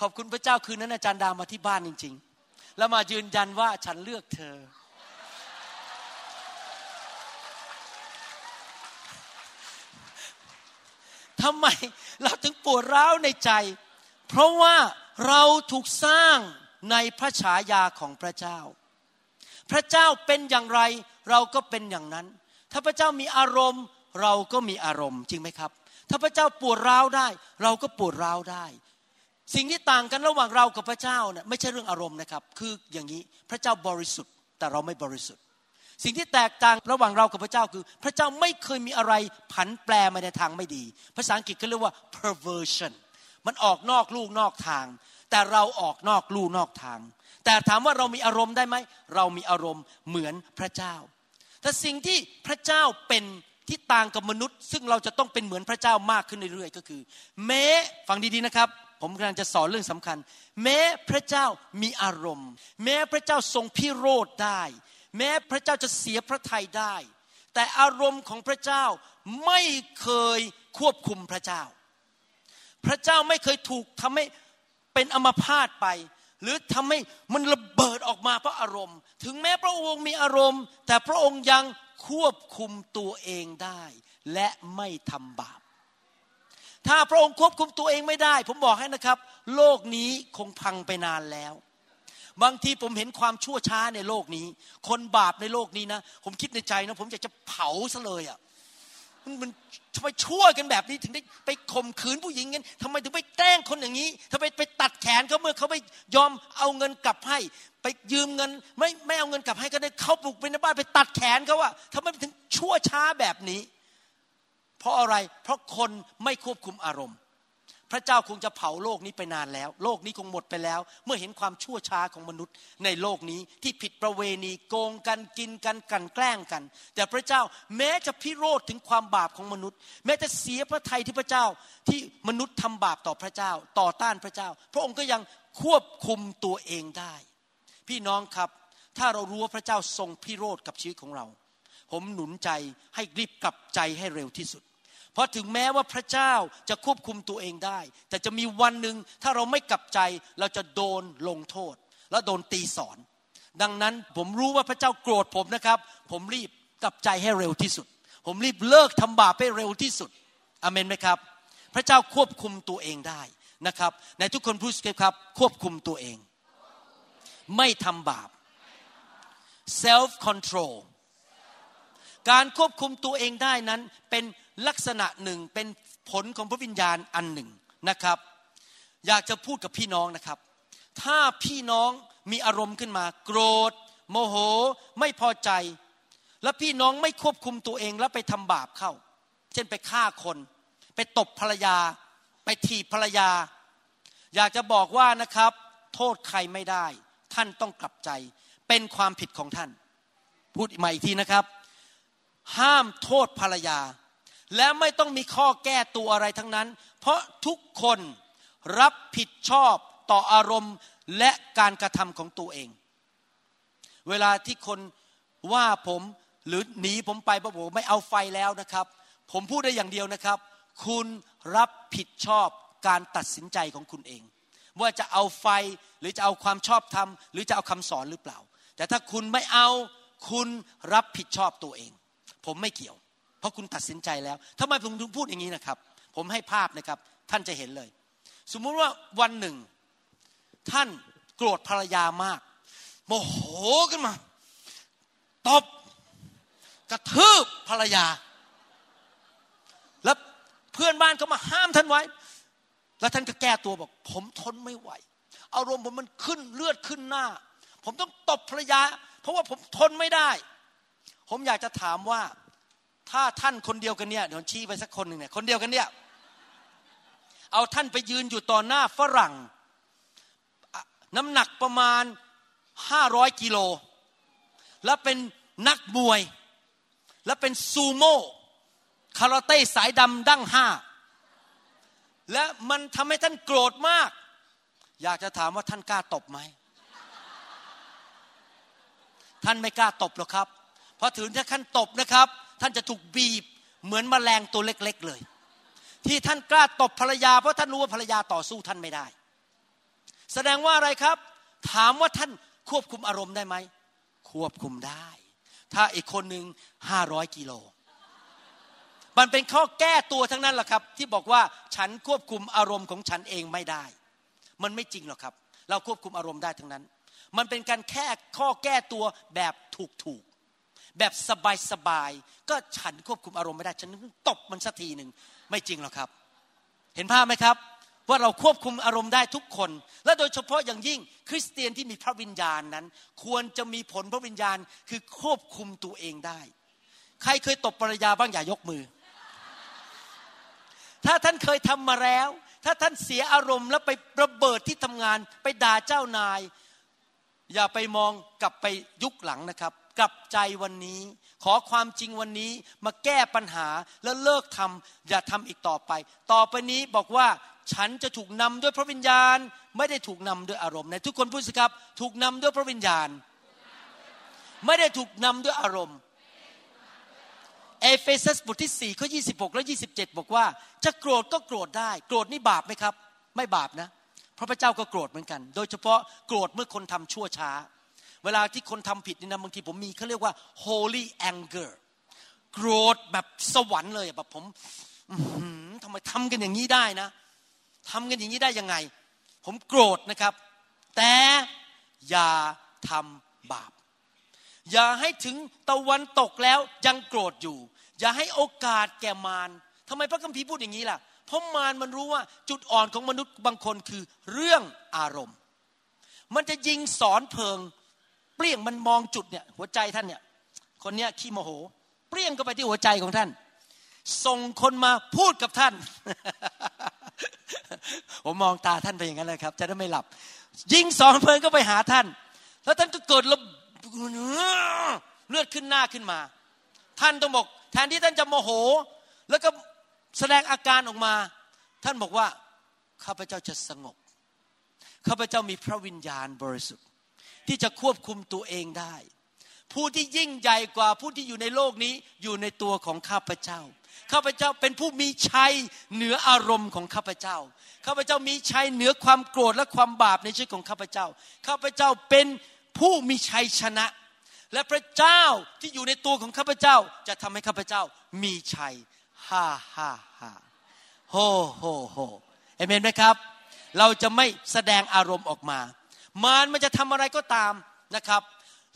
ขอบคุณพระเจ้าคืนนั้นอาจารย์ดามาที่บ้านจริงๆแล้วมายืนยันว่าฉันเลือกเธอทำไมเราถึงปวดร้าวในใจเพราะว่าเราถูกสร้างในพระฉายาของพระเจ้าพระเจ้าเป็นอย่างไรเราก็เป็นอย่างนั้นถ้าพระเจ้ามีอารมณ์เราก็มีอารมณ์จริงไหมครับถ้าพระเจ้าปวดร้าวได้เราก็ปวดร้าวได้สิ่งที่ต่างกันระหว่างเรากับพระเจ้าเนี่ยไม่ใช่เรื่องอารมณ์นะครับคืออย่างนี้พระเจ้าบริสุทธิ์แต่เราไม่บริสุทธิ์สิ่งที่แตกต่างระหว่างเรากับพระเจ้าคือพระเจ้าไม่เคยมีอะไรผันแปรมาในทางไม่ดีภาษาอังกฤษก็เรียกว่า perversion มันออกนอกลู่นอกทางแต่เราออกนอกลู่นอกทางแต่ถามว่าเรามีอารมณ์ได้ไหมเรามีอารมณ์เหมือนพระเจ้าแต่สิ่งที่พระเจ้าเป็นที่ต่างกับมนุษย์ซึ่งเราจะต้องเป็นเหมือนพระเจ้ามากขึ้นเรื่อยๆก็คือแม้ฟังดีๆนะครับผมกำลังจะสอนเรื่องสำคัญแม้พระเจ้ามีอารมณ์แม้พระเจ้าทรงพิโรธได้แม้พระเจ้าจะเสียพระทัยได้แต่อารมณ์ของพระเจ้าไม่เคยควบคุมพระเจ้าพระเจ้าไม่เคยถูกทำให้เป็นอัมพาตไปหรือทำให้มันระเบิดออกมาเพราะอารมณ์ถึงแม้พระองค์มีอารมณ์แต่พระองค์ยังควบคุมตัวเองได้ และไม่ทำบาปถ้าพระองค์ควบคุมตัวเองไม่ได้ผมบอกให้นะครับโลกนี้คงพังไปนานแล้วบางทีผมเห็นความชั่วช้าในโลกนี้คนบาปในโลกนี้นะผมคิดในใจนะผมอยากจะเผาซะเลยอ่ะมันมันทำไมชั่วกันแบบนี้ถึงได้ไปข่มขืนผู้หญิงกันทำไมถึงไปแกล้งคนอย่างนี้ทำไมไปตัดแขนเขาเมื่อเขาไม่ยอมเอาเงินกลับให้ไปยืมเงินไม่ไม่เอาเงินกลับให้ก็ได้เขาบุกไปในบ้านไปตัดแขนเขาอ่ะทำไมถึงชั่วช้าแบบนี้เพราะอะไรเพราะคนไม่ควบคุมอารมณ์พระเจ้าคงจะเผาโลกนี้ไปนานแล้วโลกนี้คงหมดไปแล้วเมื่อเห็นความชั่วช้าของมนุษย์ในโลกนี้ที่ผิดประเวณีโกงกันกินกันกลั่นแกล้งกันแต่พระเจ้าแม้จะพิโรธถึงความบาปของมนุษย์แม้จะเสียพระทัยที่พระเจ้าที่มนุษย์ทำบาปต่อพระเจ้าต่อต้านพระเจ้าพระองค์ก็ยังควบคุมตัวเองได้พี่น้องครับถ้าเรารู้ว่าพระเจ้าทรงพิโรธกับชีวิตของเราผมหนุนใจให้รีบกลับใจให้เร็วที่สุดเพราะถึงแม้ว่าพระเจ้าจะควบคุมตัวเองได้แต่จะมีวันหนึ่งถ้าเราไม่กลับใจเราจะโดนลงโทษและโดนตีสอนดังนั้นผมรู้ว่าพระเจ้าโกรธผมนะครับผมรีบกลับใจให้เร็วที่สุดผมรีบเลิกทำบาปให้เร็วที่สุดอาเมนไหมครับพระเจ้าควบคุมตัวเองได้นะครับในทุกคนพูดกันครับควบคุมตัวเองไม่ทำบาป self controlการควบคุมตัวเองได้นั้นเป็นลักษณะหนึ่งเป็นผลของพระวิญญาณอันหนึ่งนะครับอยากจะพูดกับพี่น้องนะครับถ้าพี่น้องมีอารมณ์ขึ้นมาโกรธโมโหไม่พอใจและพี่น้องไม่ควบคุมตัวเองแล้วไปทำบาปเข้าเช่นไปฆ่าคนไปตบภรรยาไปถีบภรรยาอยากจะบอกว่านะครับโทษใครไม่ได้ท่านต้องกลับใจเป็นความผิดของท่านพูดใหม่อีกทีนะครับห้ามโทษภรรยาและไม่ต้องมีข้อแก้ตัวอะไรทั้งนั้นเพราะทุกคนรับผิดชอบต่ออารมณ์และการกระทำของตัวเองเวลาที่คนว่าผมหรือหนีผมไปเพราะผมไม่เอาไฟแล้วนะครับผมพูดได้อย่างเดียวนะครับคุณรับผิดชอบการตัดสินใจของคุณเองว่าจะเอาไฟหรือจะเอาความชอบธรรมหรือจะเอาคำสอนหรือเปล่าแต่ถ้าคุณไม่เอาคุณรับผิดชอบตัวเองผมไม่เกี่ยวเพราะคุณตัดสินใจแล้วทำไมผมถึงพูดอย่างนี้นะครับผมให้ภาพนะครับท่านจะเห็นเลยสมมุติว่าวันหนึ่งท่านโกรธภรรยามากโมโหขึ้นมาตบกระทืบภรรยาแล้วเพื่อนบ้านเขามาห้ามท่านไว้แล้วท่านก็แก้ตัวบอกผมทนไม่ไหวอารมณ์ผมมันขึ้นเลือดขึ้นหน้าผมต้องตบภรรยาเพราะว่าผมทนไม่ได้ผมอยากจะถามว่าถ้าท่านคนเดียวกันเนี่ยเดี๋ยวชี้ไปสักคนหนึ่งเนี่ยคนเดียวกันเนี่ยเอาท่านไปยืนอยู่ต่อหน้าฝรั่งน้ำหนักประมาณห้าร้อยกิโลและเป็นนักมวยและเป็นซูโม่คาราเต้สายดำดั้งห้าและมันทำให้ท่านโกรธมากอยากจะถามว่าท่านกล้าตบไหมท่านไม่กล้าตบหรอกครับพอถึงขั้นตบนะครับท่านจะถูกบีบเหมือนแมลงตัวเล็กๆเลยที่ท่านกล้าตบภรรยาเพราะท่านรู้ว่าภรรยาต่อสู้ท่านไม่ได้แสดงว่าอะไรครับถามว่าท่านควบคุมอารมณ์ได้ไหมควบคุมได้ถ้าอีกคนนึงห้าร้อยกิโลมันเป็นข้อแก้ตัวทั้งนั้นแหละครับที่บอกว่าฉันควบคุมอารมณ์ของฉันเองไม่ได้มันไม่จริงหรอกครับเราควบคุมอารมณ์ได้ทั้งนั้นมันเป็นการแค่ข้อแก้ตัวแบบถูกๆแบบสบายๆก็ฉันควบคุมอารมณ์ไม่ได้ฉันตบมันสักทีหนึ่งไม่จริงหรอกครับเห็นภาพไหมครับว่าเราควบคุมอารมณ์ได้ทุกคนและโดยเฉพาะอย่างยิ่งคริสเตียนที่มีพระวิญญาณนั้นควรจะมีผลพระวิญญาณคือควบคุมตัวเองได้ใครเคยตบภรรยาบ้างอย่ายกมือถ้าท่านเคยทำมาแล้วถ้าท่านเสียอารมณ์แล้วไประเบิดที่ทำงานไปด่าเจ้านายอย่าไปมองกลับไปยุคหลังนะครับกลับใจวันนี้ขอความจริงวันนี้มาแก้ปัญหาแล้วเลิกทำอย่าทำอีกต่อไปต่อไปนี้บอกว่าฉันจะถูกนำด้วยพระวิญญาณไม่ได้ถูกนำด้วยอารมณ์นะทุกคนพูดสิครับถูกนำด้วยพระวิญญาณไม่ได้ถูกนำด้วยอารมณ์เอเฟซัสบทที่สี่ข้อยี่สิบหกและยี่สิบเจ็ดบอกว่าจะโกรธก็โกรธได้โกรธนี่บาปไหมครับไม่บาปนะเพราะพระเจ้าก็โกรธเหมือนกันโดยเฉพาะโกรธเมื่อคนทำชั่วช้าเวลาที่คนทำผิดนี่นะบางทีผมมีเขาเรียกว่า holy anger โกรธแบบสวรรค์เลยแบบผมทำไมทำกันอย่างนี้ได้นะทำกันอย่างนี้ได้ยังไงผมโกรธนะครับแต่อย่าทำบาปอย่าให้ถึงตะวันตกแล้วยังโกรธอยู่อย่าให้โอกาสแก่มารทำไมพระคัมภีร์พูดอย่างนี้ล่ะเพราะมารมันรู้ว่าจุดอ่อนของมนุษย์บางคนคือเรื่องอารมณ์มันจะยิงสอนเพลิงเปรี้ยงมันมองจุดเนี่ยหัวใจท่านเนี่ยคนเนี้ยขี้โมโหเปรี้ยงเข้าไปที่หัวใจของท่านส่งคนมาพูดกับท่าน ผมมองตาท่านไปอย่างนั้นเลยครับจะได้ไม่หลับยิงสอนเพลิงเข้าไปหาท่านแล้วท่านก็เกิดลมเลือดขึ้นหน้าขึ้นมาท่านต้องบอกแทนที่ท่านจะโมโหแล้วก็แสดงอาการออกมาท่านบอกว่าข้าพเจ้าจะสงบข้าพเจ้ามีพระวิญญาณบริสุทธิ์ที่จะควบคุมตัวเองได้ผู้ที่ยิ่งใหญ่กว่าผู้ที่อยู่ในโลกนี้อยู่ในตัวของข้าพเจ้าข้าพเจ้าเป็นผู้มีชัยเหนืออารมณ์ของข้าพเจ้าข้าพเจ้ามีชัยเหนือความโกรธและความบาปในชีวิตของข้าพเจ้าข้าพเจ้าเป็นผู้มีชัยชนะและพระเจ้าที่อยู่ในตัวของข้าพเจ้าจะทำให้ข้าพเจ้ามีชัยฮ่าฮ่าฮ่าโฮโฮโฮเอเมนไหมครับเราจะไม่แสดงอารมณ์ออกมามารมันจะทำอะไรก็ตามนะครับ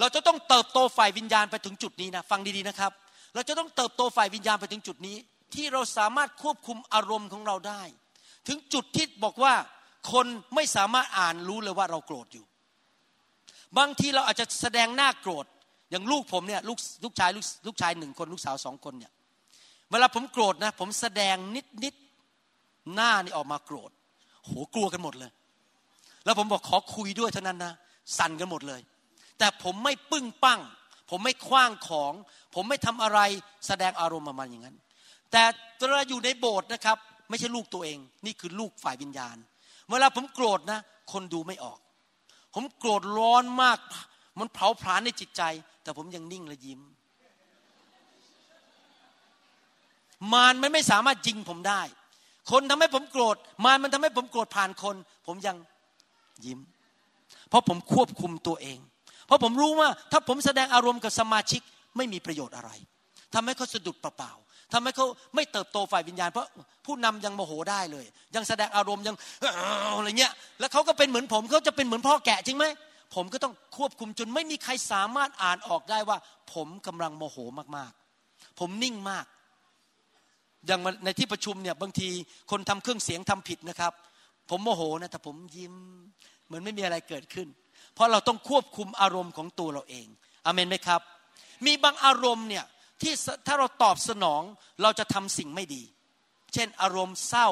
เราจะต้องเติบโตฝ่ายวิญญาณไปถึงจุดนี้นะฟังดีๆนะครับเราจะต้องเติบโตฝ่ายวิญญาณไปถึงจุดนี้ที่เราสามารถควบคุมอารมณ์ของเราได้ถึงจุดที่บอกว่าคนไม่สามารถอ่านรู้เลยว่าเราโกรธอยู่บางทีเราอาจจะแสดงหน้าโกรธอย่างลูกผมเนี่ยลูกลูกชายลูกชายหนึ่งคนลูกสาวสองคนเนี่ยเวลาผมโกรธนะผมแสดงนิดๆหน้านี่ออกมาโกรธโหกลัวกันหมดเลยแล้วผมบอกขอคุยด้วยเท่านั้นนะสั่นกันหมดเลยแต่ผมไม่ปึ้งปั้งผมไม่ขว้างของผมไม่ทำอะไรแสดงอารมณ์ประมาณอย่างนั้นแต่ตอนอยู่ในโบสถ์นะครับไม่ใช่ลูกตัวเองนี่คือลูกฝ่ายวิญญาณเวลาผมโกรธนะคนดูไม่ออกผมโกรธร้อนมากมันเผาผลาญในจิตใจแต่ผมยังนิ่งและยิ้มมารมันไม่สามารถยิงผมได้คนทำให้ผมโกรธมารมันทำให้ผมโกรธผ่านคนผมยังยิ้มเพราะผมควบคุมตัวเองเพราะผมรู้ว่าถ้าผมแสดงอารมณ์กับสมาชิกไม่มีประโยชน์อะไรทำให้เขาสะดุดเปล่าๆทำให้เขาไม่เติบโตฝ่ายวิญญาณเพราะผู้นำยังโมโหได้เลยยังแสดงอารมณ์ยังอะไรเงี้ยแล้วเขาก็เป็นเหมือนผมเขาจะเป็นเหมือนพ่อแกะจริงไหมผมก็ต้องควบคุมจนไม่มีใครสามารถอ่านออกได้ว่าผมกำลังโมโหมากๆผมนิ่งมากอย่างในที่ประชุมเนี่ยบางทีคนทำเครื่องเสียงทำผิดนะครับผมโมโหนะแต่ผมยิ้มเหมือนไม่มีอะไรเกิดขึ้นเพราะเราต้องควบคุมอารมณ์ของตัวเราเองอาเมนไหมครับมีบางอารมณ์เนี่ยที่ถ้าเราตอบสนองเราจะทำสิ่งไม่ดีเช่นอารมณ์เศร้า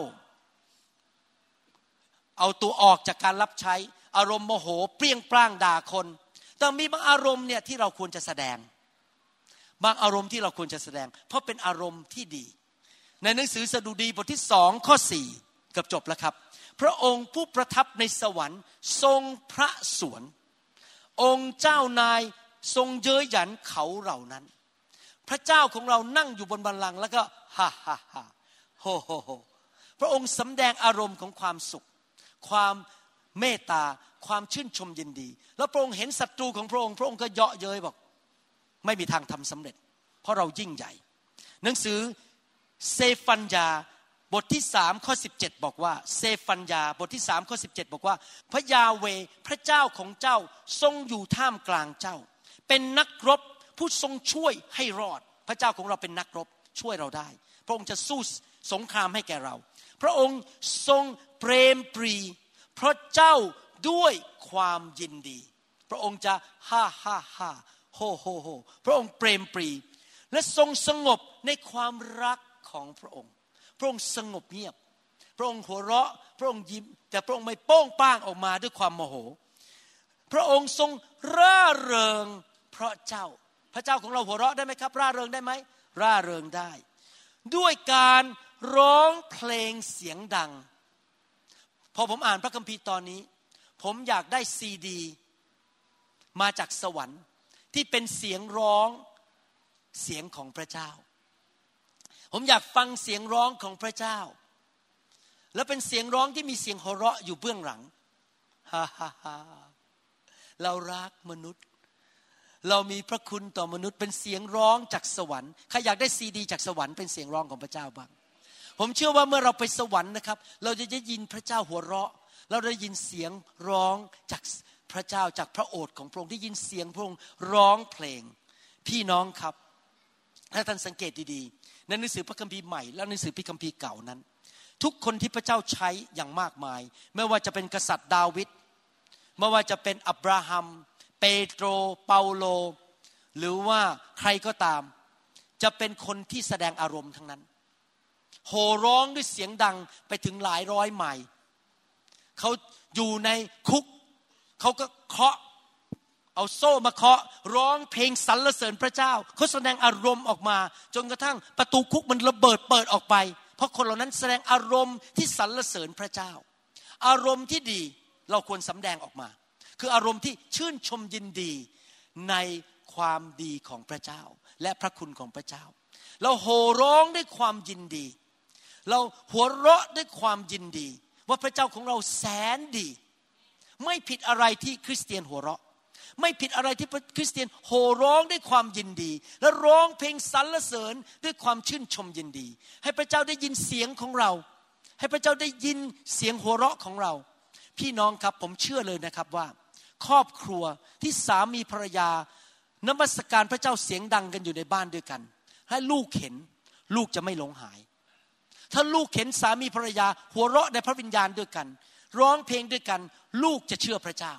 เอาตัวออกจากการรับใช้อารมณ์โมโหเปรี้ยงปร้างด่าคนแต่มีบางอารมณ์เนี่ยที่เราควรจะแสดงบางอารมณ์ที่เราควรจะแสดงเพราะเป็นอารมณ์ที่ดีในหนังสือสดุดีบทที่สองข้อสี่เกือบจบแล้วครับพระองค์ผู้ประทับในสวรรค์ทรงพระสวนองค์เจ้านายทรงเย้ยหยันเขาเหล่านั้นพระเจ้าของเรานั่งอยู่บนบัลลังก์แล้วก็ฮ่าฮ่าฮ่าโฮโฮโฮพระองค์สำแดงอารมณ์ของความสุขความเมตตาความชื่นชมยินดีแล้วพระองค์เห็นศัตรูของพระองค์พระองค์ก็เยาะเย้ยบอกไม่มีทางทำสำเร็จเพราะเรายิ่งใหญ่หนังสือเซฟัญญาบทที่สามข้อสิบเจ็ดบอกว่าเซฟัญญาบทที่สามข้อสิบเจ็ดบอกว่าพระยาเวห์พระเจ้าของเจ้าทรงอยู่ท่ามกลางเจ้าเป็นนักรบผู้ทรงช่วยให้รอดพระเจ้าของเราเป็นนักรบช่วยเราได้พระองค์จะสู้สงครามให้แก่เราพระองค์ทรงเปรมปรีเพราะเจ้าด้วยความยินดีพระองค์จะฮ่าฮ่าฮ่าโฮโฮโฮพระองค์เปรมปรีและทรงสงบในความรักของพระองค์พระองค์สงบเงียบพระองค์หัวเราะพระองค์ยิ้มแต่พระองค์ไม่โป้งป้างออกมาด้วยความโมโหพระองค์ทรงร่าเริงเพราะเจ้าพระเจ้าของเราหัวเราะได้ไหมครับร่าเริงได้ไหมร่าเริงได้ด้วยการร้องเพลงเสียงดังพอผมอ่านพระคัมภีร์ตอนนี้ผมอยากได้ซีดีมาจากสวรรค์ที่เป็นเสียงร้องเสียงของพระเจ้าผมอยากฟังเสียงร้องของพระเจ้าและเป็นเสียงร้องที่มีเสียงหัวเราะอยู่เบื้องหลังฮ่าๆๆเรารักมนุษย์ เรามีพระคุณต่อมนุษย์เป็นเสียงร้องจากสวรรค์ใครอยากได้ซีดีจากสวรรค์เป็นเสียงร้องของพระเจ้าบ้างผมเชื่อว่าเมื่อเราไปสวรรค์นะครับเราจะได้ยินพระเจ้าหัวเราะเราได้ยินเสียงร้องจากพระเจ้าจากพระโอษฐ์ของพระองค์ได้ยินเสียงพระองค์ร้องเพลงพี่น้องครับถ้าท่านสังเกตดีๆในหนังสือพระคัมภีร์ใหม่และหนังสือพระคัมภีร์เก่านั้นทุกคนที่พระเจ้าใช้อย่างมากมายไม่ว่าจะเป็นกษัตริย์ดาวิดไม่ว่าจะเป็นอับราฮัมเปโตรเปาโลหรือว่าใครก็ตามจะเป็นคนที่แสดงอารมณ์ทั้งนั้นโห่ร้องด้วยเสียงดังไปถึงหลายร้อยไมล์เขาอยู่ในคุกเขาก็เคาะเอาโซ่มาเคาะร้องเพลงสรรเสริญพระเจ้าเขาแสดงอารมณ์ออกมาจนกระทั่งประตูคุกมันระเบิดเปิดออกไปเพราะคนเหล่านั้นแสดงอารมณ์ที่สรรเสริญพระเจ้าอารมณ์ที่ดีเราควรสำแดงออกมาคืออารมณ์ที่ชื่นชมยินดีในความดีของพระเจ้าและพระคุณของพระเจ้าเราโห่ร้องด้วยความยินดีเราหัวเราะด้วยความยินดีว่าพระเจ้าของเราแสนดีไม่ผิดอะไรที่คริสเตียนหัวเราะไม่ผิดอะไรที่คริสเตียนโห่ร้องด้วยความยินดีและร้องเพลงสรรเสริญด้วยความชื่นชมยินดีให้พระเจ้าได้ยินเสียงของเราให้พระเจ้าได้ยินเสียงหัวเราะของเราพี่น้องครับผมเชื่อเลยนะครับว่าครอบครัวที่สามีภรรยานมัสการพระเจ้าเสียงดังกันอยู่ในบ้านด้วยกันให้ลูกเห็นลูกจะไม่หลงหายถ้าลูกเห็นสามีภรรยาหัวเราะในพระวิญญาณด้วยกันร้องเพลงด้วยกันลูกจะเชื่อพระเจ้า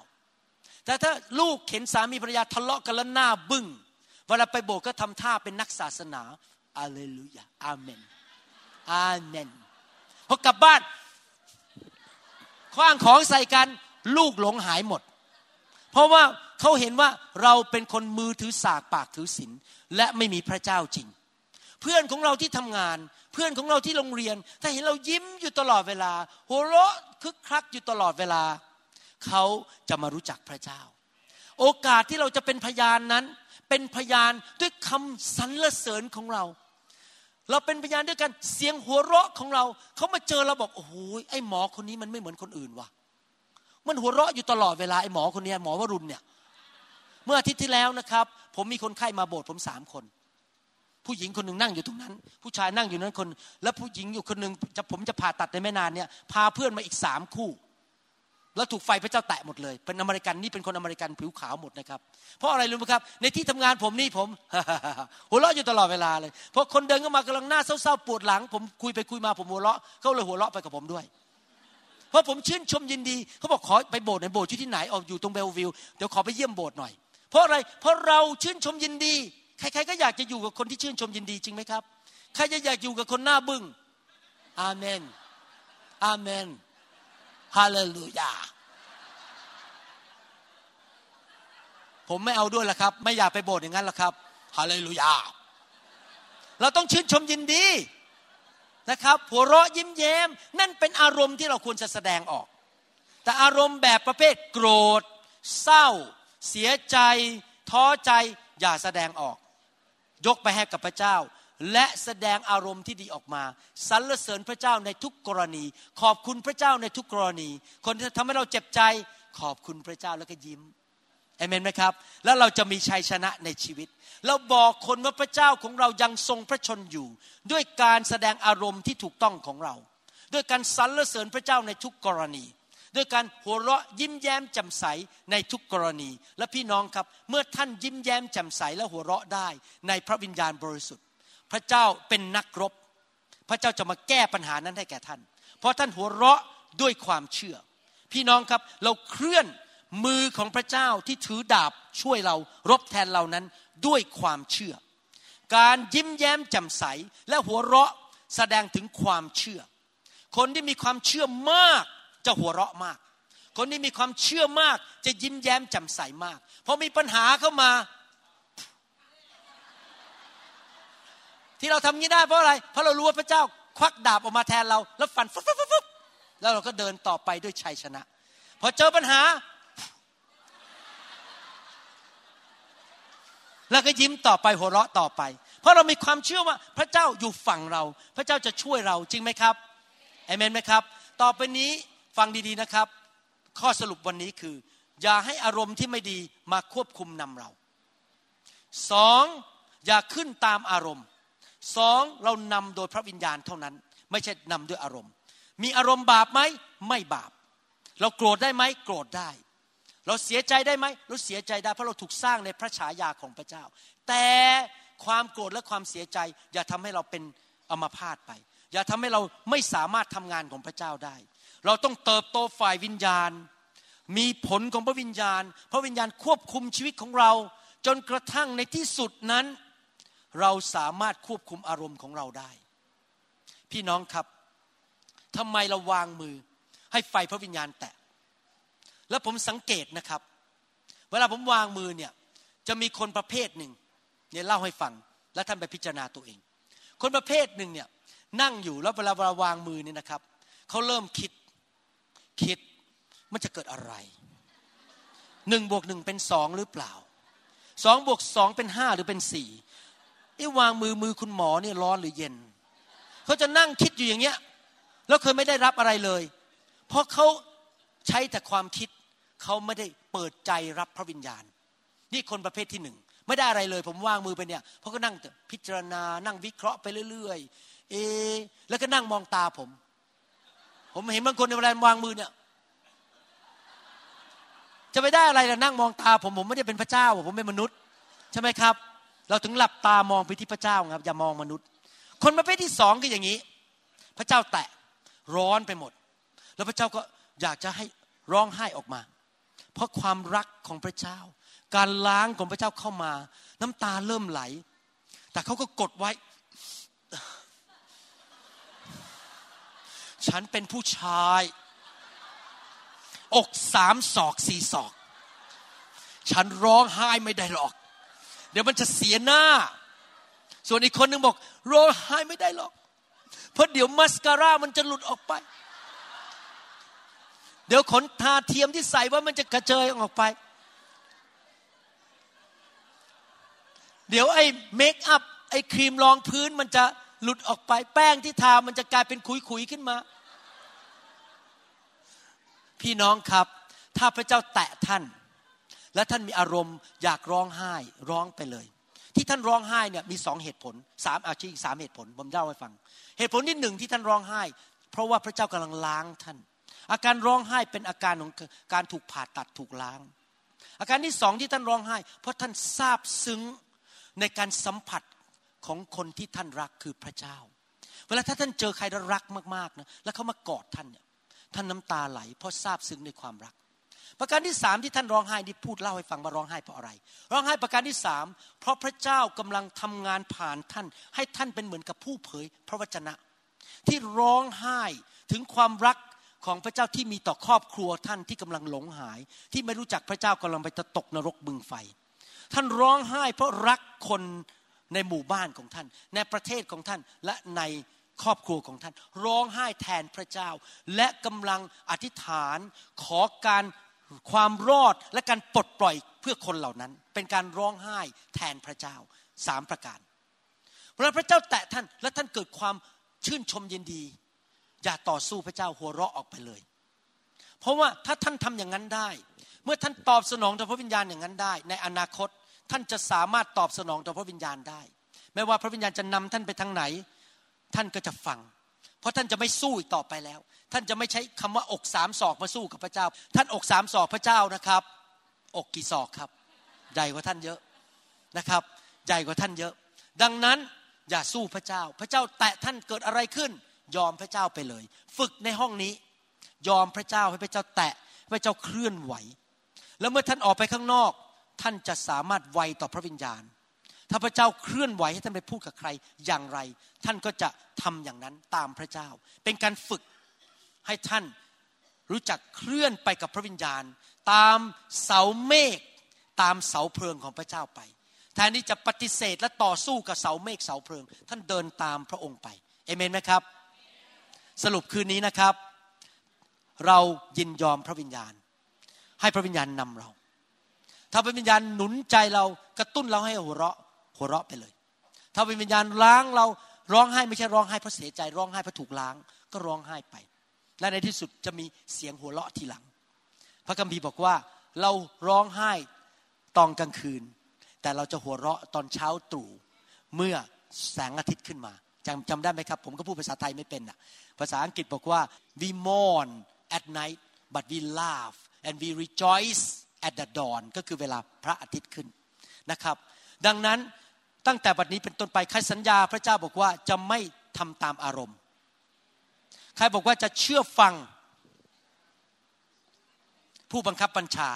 แต่ถ้าลูกเห็นสามีภรรยาทะเลาะกันแล้วหน้าบึ้งเวลาไปโบสถ์ก็ทำท่าเป็นนักศาสนาอาเลลูยาอาเมนอาเมนพอกลับบ้านคว้างของใส่กันลูกหลงหายหมดเพราะว่าเขาเห็นว่าเราเป็นคนมือถือสากปากถือศีลและไม่มีพระเจ้าจริงเพื่อนของเราที่ทำงานเพื่อนของเราที่โรงเรียนถ้าเห็นเรายิ้มอยู่ตลอดเวลาหัวเราะคึกคักอยู่ตลอดเวลาเขาจะมารู้จักพระเจ้าโอกาสที่เราจะเป็นพยานนั้นเป็นพยานด้วยคำสรรเสริญของเราเราเป็นพยานด้วยกันเสียงหัวเราะของเราเขามาเจอเราบอกโอ้โหไอ้หมอคนนี้มันไม่เหมือนคนอื่นว่ะมันหัวเราะอยู่ตลอดเวลาไอ้หมอคนนี้หมอวรุณเนี่ยเมื่ออาทิตย์ที่แล้วนะครับผมมีคนไข้มาโบสถ์ผมสามคนผู้หญิงคนนึงนั่งอยู่ตรงนั้นผู้ชายนั่งอยู่นั้นคนแล้วผู้หญิงอยู่คนนึงจะผมจะผ่าตัดในไม่นานเนี่ยพาเพื่อนมาอีกสามคู่แล้วถูกไฟพระเจ้าแตะหมดเลยเป็นอเมริกันนี่เป็นคนอเมริกันผิวขาวหมดนะครับเพราะอะไรรู้ไหมครับในที่ทำงานผมนี่ผม หัวเราะอยู่ตลอดเวลาเลยเพราะคนเดินเข้ามากำลังหน้าเศร้าๆปวดหลังผมคุยไปคุยมาผมหัวเราะเขาเลยหัวเราะไปกับผมด้วยเพราะผมชื่นชมยินดีเขาบอกขอไปโบสถ์ในโบสถ์ที่ไหนออกอยู่ตรง Bellevue เดี๋ยวขอไปเยี่ยมโบสถ์หน่อยเพราะอะไรเพราะเราชื่นชมยินดีใครๆก็อยากจะอยู่กับคนที่ชื่นชมยินดีจริงไหมครับใครจะอยากอยู่กับคนหน้าบึ้งอาเมนอาเมนฮาเลลูยาผมไม่เอาด้วยล่ะครับไม่อยากไปโบสถ์อย่างนั้นล่ะครับฮาเลลูยาเราต้องชื่นชมยินดีนะครับหัวเราะยิ้มแย้มนั่นเป็นอารมณ์ที่เราควรจะแสดงออกแต่อารมณ์แบบประเภทโกรธเศร้าเสียใจท้อใจอย่าแสดงออกยกไปให้กับพระเจ้าและแสดงอารมณ์ที่ดีออกมาสรรเสริญพระเจ้าในทุกกรณีขอบคุณพระเจ้าในทุกกรณีคนที่ทำให้เราเจ็บใจขอบคุณพระเจ้าแล้วก็ยิ้มอาเมนไหมครับแล้วเราจะมีชัยชนะในชีวิตเราบอกคนว่าพระเจ้าของเรายังทรงพระชนอยู่ด้วยการแสดงอารมณ์ที่ถูกต้องของเราด้วยการสรรเสริญพระเจ้าในทุกกรณีด้วยการหัวเราะยิ้มแย้มแจ่มใสในทุกกรณีและพี่น้องครับเมื่อท่านยิ้มแย้มแจ่มใสและหัวเราะได้ในพระวิญญาณบริสุทธิ์พระเจ้าเป็นนักรบพระเจ้าจะมาแก้ปัญหานั้นให้แก่ท่านเพราะท่านหัวเราะด้วยความเชื่อพี่น้องครับเราเคลื่อนมือของพระเจ้าที่ถือดาบช่วยเรารบแทนเรานั้นด้วยความเชื่อการยิ้มแย้มแจ่มใสและหัวเราะแสดงถึงความเชื่อคนที่มีความเชื่อมากจะหัวเราะมากคนที่มีความเชื่อมากจะยิ้มแย้มแจ่มใสมากพอมีปัญหาเข้ามาที่เราทำงี้ได้เพราะอะไรเพราะเรารู้ว่าพระเจ้าควักดาบออกมาแทนเราแล้วฟันฟึ๊บๆๆแล้วเราก็เดินต่อไปด้วยชัยชนะพอเจอปัญหาแล้วก็ยิ้มต่อไปหัวเราะต่อไปเพราะเรามีความเชื่อว่าพระเจ้าอยู่ฝั่งเราพระเจ้าจะช่วยเราจริงไหมครับอาเมนไหมครับต่อไปนี้ฟังดีๆนะครับข้อสรุปวันนี้คืออย่าให้อารมณ์ที่ไม่ดีมาควบคุมนำเรา สองอย่าขึ้นตามอารมณ์สองเรานำโดยพระวิญญาณเท่านั้นไม่ใช่นำด้วยอารมณ์มีอารมณ์บาปไหมไม่บาปเราโกรธได้ไหมโกรธได้เราเสียใจได้ไหมเราเสียใจได้เพราะเราถูกสร้างในพระฉายาของพระเจ้าแต่ความโกรธและความเสียใจอย่าทำให้เราเป็นอัมพาตไปอย่าทำให้เราไม่สามารถทำงานของพระเจ้าได้เราต้องเติบโตฝ่ายวิญญาณมีผลของพระวิญญาณพระวิญญาณควบคุมชีวิตของเราจนกระทั่งในที่สุดนั้นเราสามารถควบคุมอารมณ์ของเราได้พี่น้องครับทำไมเราวางมือให้ไฟพระวิญญาณแตะและผมสังเกตนะครับเวลาผมวางมือเนี่ยจะมีคนประเภทหนึ่งเนี่ยเล่าให้ฟังและท่านไปพิจารณาตัวเองคนประเภทหนึ่งเนี่ยนั่งอยู่แล้วเวลาเวลาวางมือเนี่ยนะครับเขาเริ่มคิดคิดมันจะเกิดอะไรหนึ่งบวกหนึ่งเป็นสองหรือเปล่าสองบวกสองเป็นห้าหรือเป็นสี่ไอ้วางมือมือคุณหมอเนี่ยร้อนหรือเย็นเขาจะนั่งคิดอยู่อย่างเงี้ยแล้วเคยไม่ได้รับอะไรเลยเพราะเขาใช้แต่ความคิดเขาไม่ได้เปิดใจรับพระวิญญาณนี่คนประเภทที่หนึ่งไม่ได้อะไรเลยผมวางมือไปเนี่ยเพราะก็นั่งพิจารณานั่งวิเคราะห์ไปเรื่อยๆเอแล้วก็นั่งมองตาผมผมเห็นบางคนในเวลาวางมือเนี่ยจะไปได้อะไรล่ะนั่งมองตาผมผมไม่ได้เป็นพระเจ้าผมเป็นมนุษย์ใช่ไหมครับเราถึงหลับตามองไปที่พระเจ้าครับอย่ามองมนุษย์คนประเภทที่สองก็อย่างนี้พระเจ้าแตะร้อนไปหมดแล้วพระเจ้าก็อยากจะให้ร้องไห้ออกมาเพราะความรักของพระเจ้าการล้างของพระเจ้าเข้ามาน้ำตาเริ่มไหลแต่เขาก็กดไว้ฉันเป็นผู้ชายอกสามศอกสี่ศอกฉันร้องไห้ไม่ได้หรอกเดี๋ยวมันจะเสียหน้าส่วนอีกคนนึงบอกร้องไห้ไม่ได้หรอกเพราะเดี๋ยวมัสการ่ามันจะหลุดออกไปเดี๋ยวขนตาเทียมที่ใส่ว่ามันจะกระเจิงออกไปเดี๋ยวไอ้เมคอัพไอ้ครีมรองพื้นมันจะหลุดออกไปแป้งที่ทามันจะกลายเป็นขุยๆขึ้นมาพี่น้องครับถ้าพระเจ้าแตะท่านและท่านมีอารมณ์อยากร้องไห้ร้องไปเลยที่ท่านร้องไห้เนี่ยมีสองเหตุผลสามอาจจะอีกสามเหตุผลผมเล่าให้ฟังเหตุผลที่หนึ่งที่ท่านร้องไห้เพราะว่าพระเจ้ากำลังล้างท่านอาการร้องไห้เป็นอาการของการถูกผ่าตัดถูกล้างอาการที่สองที่ท่านร้องไห้เพราะท่านซาบซึ้งในการสัมผัสของคนที่ท่านรักคือพระเจ้าเวลาถ้าท่านเจอใครที่รักมากๆนะแล้วเขามากอดท่านเนี่ยท่านน้ำตาไหลเพราะซาบซึ้งในความรักประการที่สามที่ท่านร้องไห้ที่พูดเล่าให้ฟังว่าร้องไห้เพราะอะไรร้องไห้ประการที่สามเพราะพระเจ้ากำลังทำงานผ่านท่านให้ท่านเป็นเหมือนกับผู้เผยพระวจนะที่ร้องไห้ถึงความรักของพระเจ้าที่มีต่อครอบครัวท่านที่กำลังหลงหายที่ไม่รู้จักพระเจ้ากำลังไปตกนรกบึงไฟท่านร้องไห้เพราะรักคนในหมู่บ้านของท่านในประเทศของท่านและในครอบครัวของท่านร้องไห้แทนพระเจ้าและกำลังอธิษฐานขอการความรอดและการปลดปล่อยเพื่อคนเหล่านั้นเป็นการร้องไห้แทนพระเจ้าสามประการเวลาพระเจ้าแตะท่านและท่านเกิดความชื่นชมยินดีอย่าต่อสู้พระเจ้าหัวเราะออกไปเลยเพราะว่าถ้าท่านทำอย่างนั้นได้เมื่อท่านตอบสนองต่อพระวิญญาณอย่างนั้นได้ในอนาคตท่านจะสามารถตอบสนองต่อพระวิญญาณได้ไม่ว่าพระวิญญาณจะนำท่านไปทางไหนท่านก็จะฟังเพราะท่านจะไม่สู้อีกต่อไปแล้วท่านจะไม่ใช้คำว่าอกสามศอกมาสู้กับพระเจ้าท่านอกสามศอกพระเจ้านะครับอกกี่ศอกครับใหญ่กว่าท่านเยอะนะครับใหญ่กว่าท่านเยอะดังนั้นอย่าสู้พระเจ้าพระเจ้าแตะท่านเกิดอะไรขึ้นยอมพระเจ้าไปเลยฝึกในห้องนี้ยอมพระเจ้าให้พระเจ้าแตะให้พระเจ้าเคลื่อนไหวแล้วเมื่อท่านออกไปข้างนอกท่านจะสามารถไวต่อพระวิญญาณถ้าพระเจ้าเคลื่อนไหวให้ท่านไปพูดกับใครอย่างไรท่านก็จะทำอย่างนั้นตามพระเจ้าเป็นการฝึกให้ท่านรู้จักเคลื่อนไปกับพระวิญญาณตามเสาเมฆตามเสาเพลิงของพระเจ้าไปแทนที่จะปฏิเสธและต่อสู้กับเสาเมฆเสาเพลิงท่านเดินตามพระองค์ไปเอเมนไหมครับสรุปคืนนี้นะครับเรายินยอมพระวิญญาณให้พระวิญญาณนำเราถ้าพระวิญญาณหนุนใจเรากระตุ้นเราให้หัวเราะหัวเราะไปเลยถ้าวิญญาณล้างเราร้องไห้ไม่ใช่ร้องไห้เพราะเสียใจร้องไห้เพราะถูกล้างก็ร้องไห้ไปและในที่สุดจะมีเสียงหัวเราะทีหลังพระคัมภีร์บอกว่าเราร้องไห้ตอนกลางคืน แต่เราจะหัวเราะตอนเช้าตรู่เมื่อแสงอาทิตย์ขึ้นมาจำจำได้ไหมครับผมก็พูดภาษาไทยไม่เป็นอ่ะภาษาอังกฤษบอกว่า we mourn at night but we laugh and we rejoice at the dawn ก็คือเวลาพระอาทิตย์ขึ้นนะครับดังนั้นตั้งแต่บัดนี้เป็นต้นไปใครสัญญาพระเจ้าบอกว่าจะไม่ทำตามอารมณ์ใครบอกว่าจะเชื่อฟังผู้บังคับบัญชา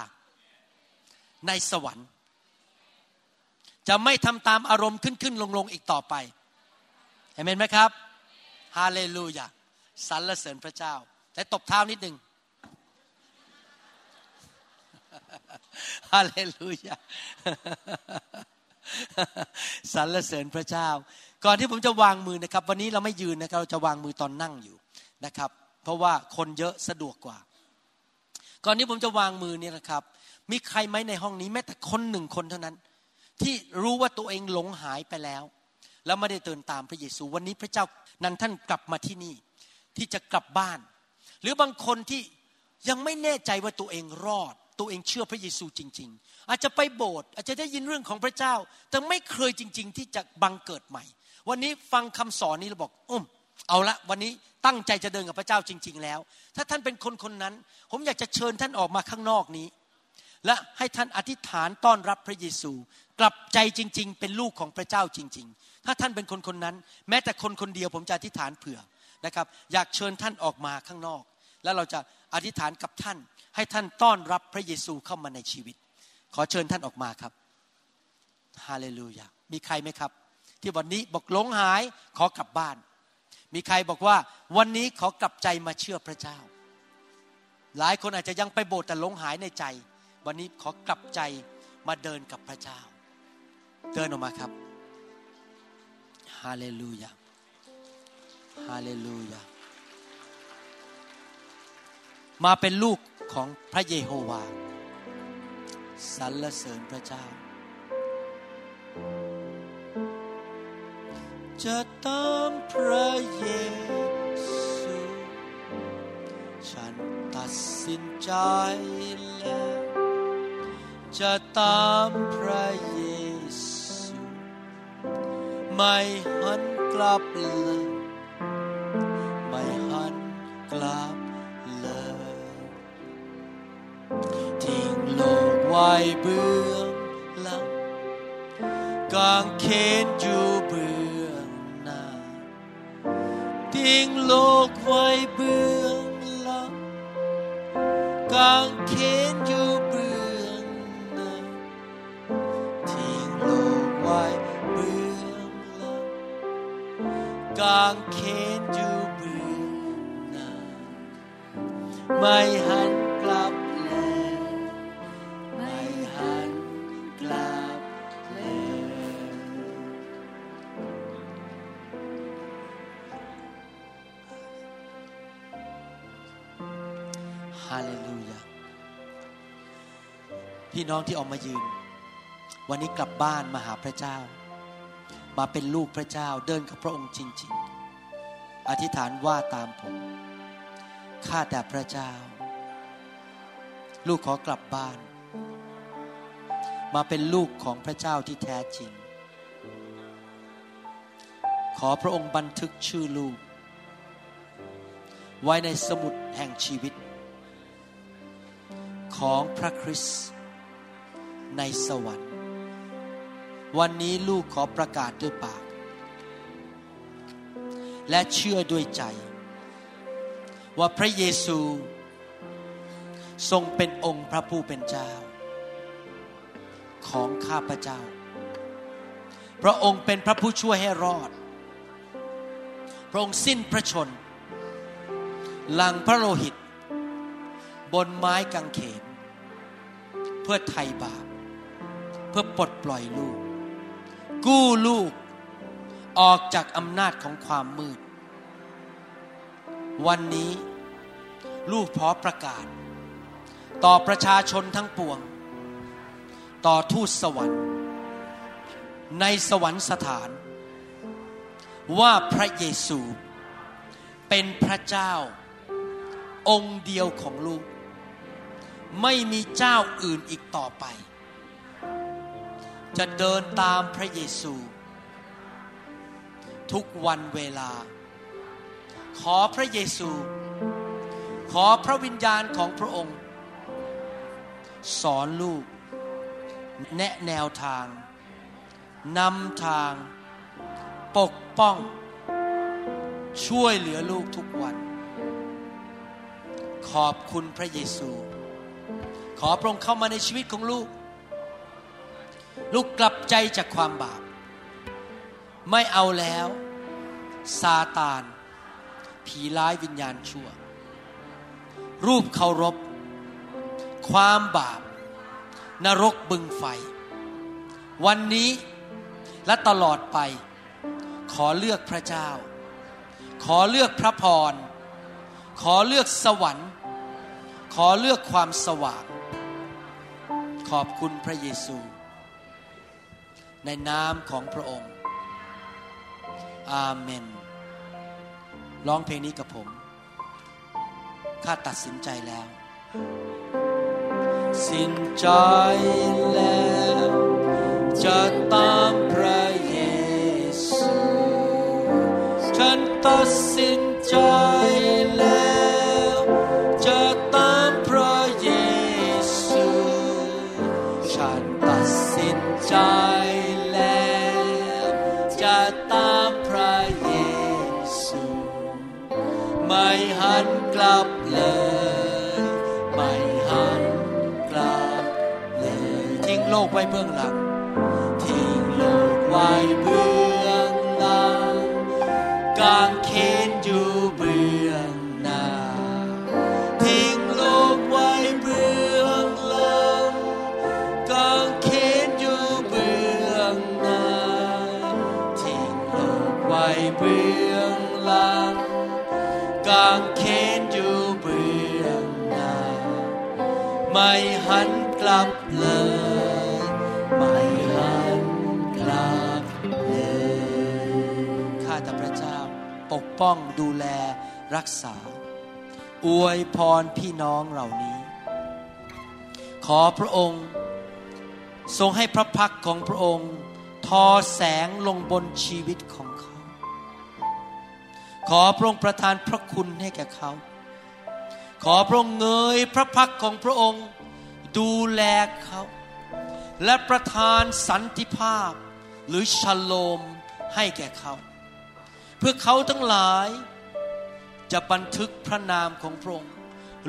ในสวรรค์จะไม่ทำตามอารมณ์ขึ้นขึ้นลงลงอีกต่อไปเห็นไหมครับฮาเลลูยาสรรเสริญพระเจ้าแต่ตบเท้านิดนึงฮาเลลูยาสรรเสริญพระเจ้าก่อนที่ผมจะวางมือนะครับวันนี้เราไม่ยืนนะครับเราจะวางมือตอนนั่งอยู่นะครับเพราะว่าคนเยอะสะดวกกว่าก่อนที่ผมจะวางมือเนี่ยนะครับมีใครไหมในห้องนี้แม้แต่คนหนึ่งคนเท่านั้นที่รู้ว่าตัวเองหลงหายไปแล้วแล้วไม่ได้เดินตามพระเยซูวันนี้พระเจ้านำท่านกลับมาที่นี่ที่จะกลับบ้านหรือบางคนที่ยังไม่แน่ใจว่าตัวเองรอดตัวเองเชื่อพระเยซูจริงๆอาจจะไปโบสถ์อาจจะได้ยินเรื่องของพระเจ้าแต่ไม่เคยจริงๆที่จะบังเกิดใหม่วันนี้ฟังคำสอนนี้เราบอกอุ้มเอาละวันนี้ตั้งใจจะเดินกับพระเจ้าจริงๆแล้วถ้าท่านเป็นคนคนนั้นผมอยากจะเชิญท่านออกมาข้างนอกนี้และให้ท่านอธิษฐานต้อนรับพระเยซูกลับใจจริงๆเป็นลูกของพระเจ้าจริงๆถ้าท่านเป็นคนคนนั้นแม้แต่คนคนเดียวผมจะอธิษฐานเผื่อนะครับอยากเชิญท่านออกมาข้างนอกแล้วเราจะอธิษฐานกับท่านให้ท่านต้อนรับพระเยซูเข้ามาในชีวิตขอเชิญท่านออกมาครับฮาเลลูยามีใครไหมครับที่วันนี้บอกหลงหายขอกลับบ้านมีใครบอกว่าวันนี้ขอกลับใจมาเชื่อพระเจ้าหลายคนอาจจะยังไปโบสถ์แต่หลงหายในใจวันนี้ขอกลับใจมาเดินกับพระเจ้าเดินออกมาครับฮาเลลูยาฮาเลลูยามาเป็นลูกของพระเยโฮวาสรรเสริญพระเจ้าจะตามพระเยซูฉันตัดสินใจแล้วจะตามพระเยซูไม่หันกลับเลยไม่หันกลับทิ้งโลกไว้เบื้องหลังกางเขนอยู่เบื้องหน้าทิ้งโลกไว้เบื้องหลังกางเขนอยู่เบื้องหน้าทิ้งโลกไว้เบื้องหลังกางเขนอยู่เบื้องหน้าไม่หันกลับฮาเลลูยาพี่น้องที่ออกมายืนวันนี้กลับบ้านมาหาพระเจ้ามาเป็นลูกพระเจ้าเดินกับพระองค์จริงๆอธิษฐานว่าตามผมข้าแต่พระเจ้าลูกขอกลับบ้านมาเป็นลูกของพระเจ้าที่แท้จริงขอพระองค์บันทึกชื่อลูกไว้ในสมุดแห่งชีวิตของพระคริสต์ในสวรรค์วันนี้ลูกขอประกาศด้วยปากและเชื่อด้วยใจว่าพระเยซูทรงเป็นองค์พระผู้เป็นเจ้าของข้าพเจ้าพระองค์เป็นพระผู้ช่วยให้รอดพระองค์สิ้นพระชนหลังพระโลหิตบนไม้กางเขนเพื่อไถ่บาปเพื่อปลดปล่อยลูกกู้ลูกออกจากอำนาจของความมืดวันนี้ลูกขอประกาศต่อประชาชนทั้งปวงต่อทูตสวรรค์ในสวรรคสถานว่าพระเยซูเป็นพระเจ้าองค์เดียวของลูกไม่มีเจ้าอื่นอีกต่อไป จะเดินตามพระเยซูทุกวันเวลาขอพระเยซูขอพระวิญญาณของพระองค์สอนลูกแนะแนวทางนำทางปกป้องช่วยเหลือลูกทุกวันขอบคุณพระเยซูขอพระองค์เข้ามาในชีวิตของลูกลูกกลับใจจากความบาปไม่เอาแล้วซาตานผีร้ายวิญญาณชั่วรูปเคารพความบาปนรกบึงไฟวันนี้และตลอดไปขอเลือกพระเจ้าขอเลือกพระพรขอเลือกสวรรค์ขอเลือกความสว่างขอบคุณพระเยซูในนามของพระองค์อาเมนร้องเพลงนี้กับผมข้าตัดสินใจแล้วสินใจแล้วจะตามพระเยซูฉันตัดสินใจแล้วจะตามพระเยซูฉันตัดสินใจแล้วจะตามพระเยซูไม่หันกลับเลยไม่หันกลับเลยทิ้งโลกไว้เบื้องหลังทิ้งโลกไว้เบื้องหลังกางเขนอยู่เบื้องหน้าทิ้งโลกไว้เบื้องหลังกางเขนอยู่เบื้องหน้าทิ้งโลกไว้เบื้องหลังกางเขนอยู่เบื้องหน้าไม่หันกลับเลยไม่หันกลับเลยข้าแต่พระเจ้าปกป้องดูแลรักษาอวยพรพี่น้องเหล่านี้ขอพระองค์ทรงให้พระพักตร์ของพระองค์ทอแสงลงบนชีวิตของเขาขอพระองค์ประทานพระคุณให้แก่เขาขอพระองค์เงยพระพักตร์ของพระองค์ดูแลเขาและประทานสันติภาพหรือชโลมให้แก่เขาเพื่อเขาทั้งหลายจะบันทึกพระนามของพระองค์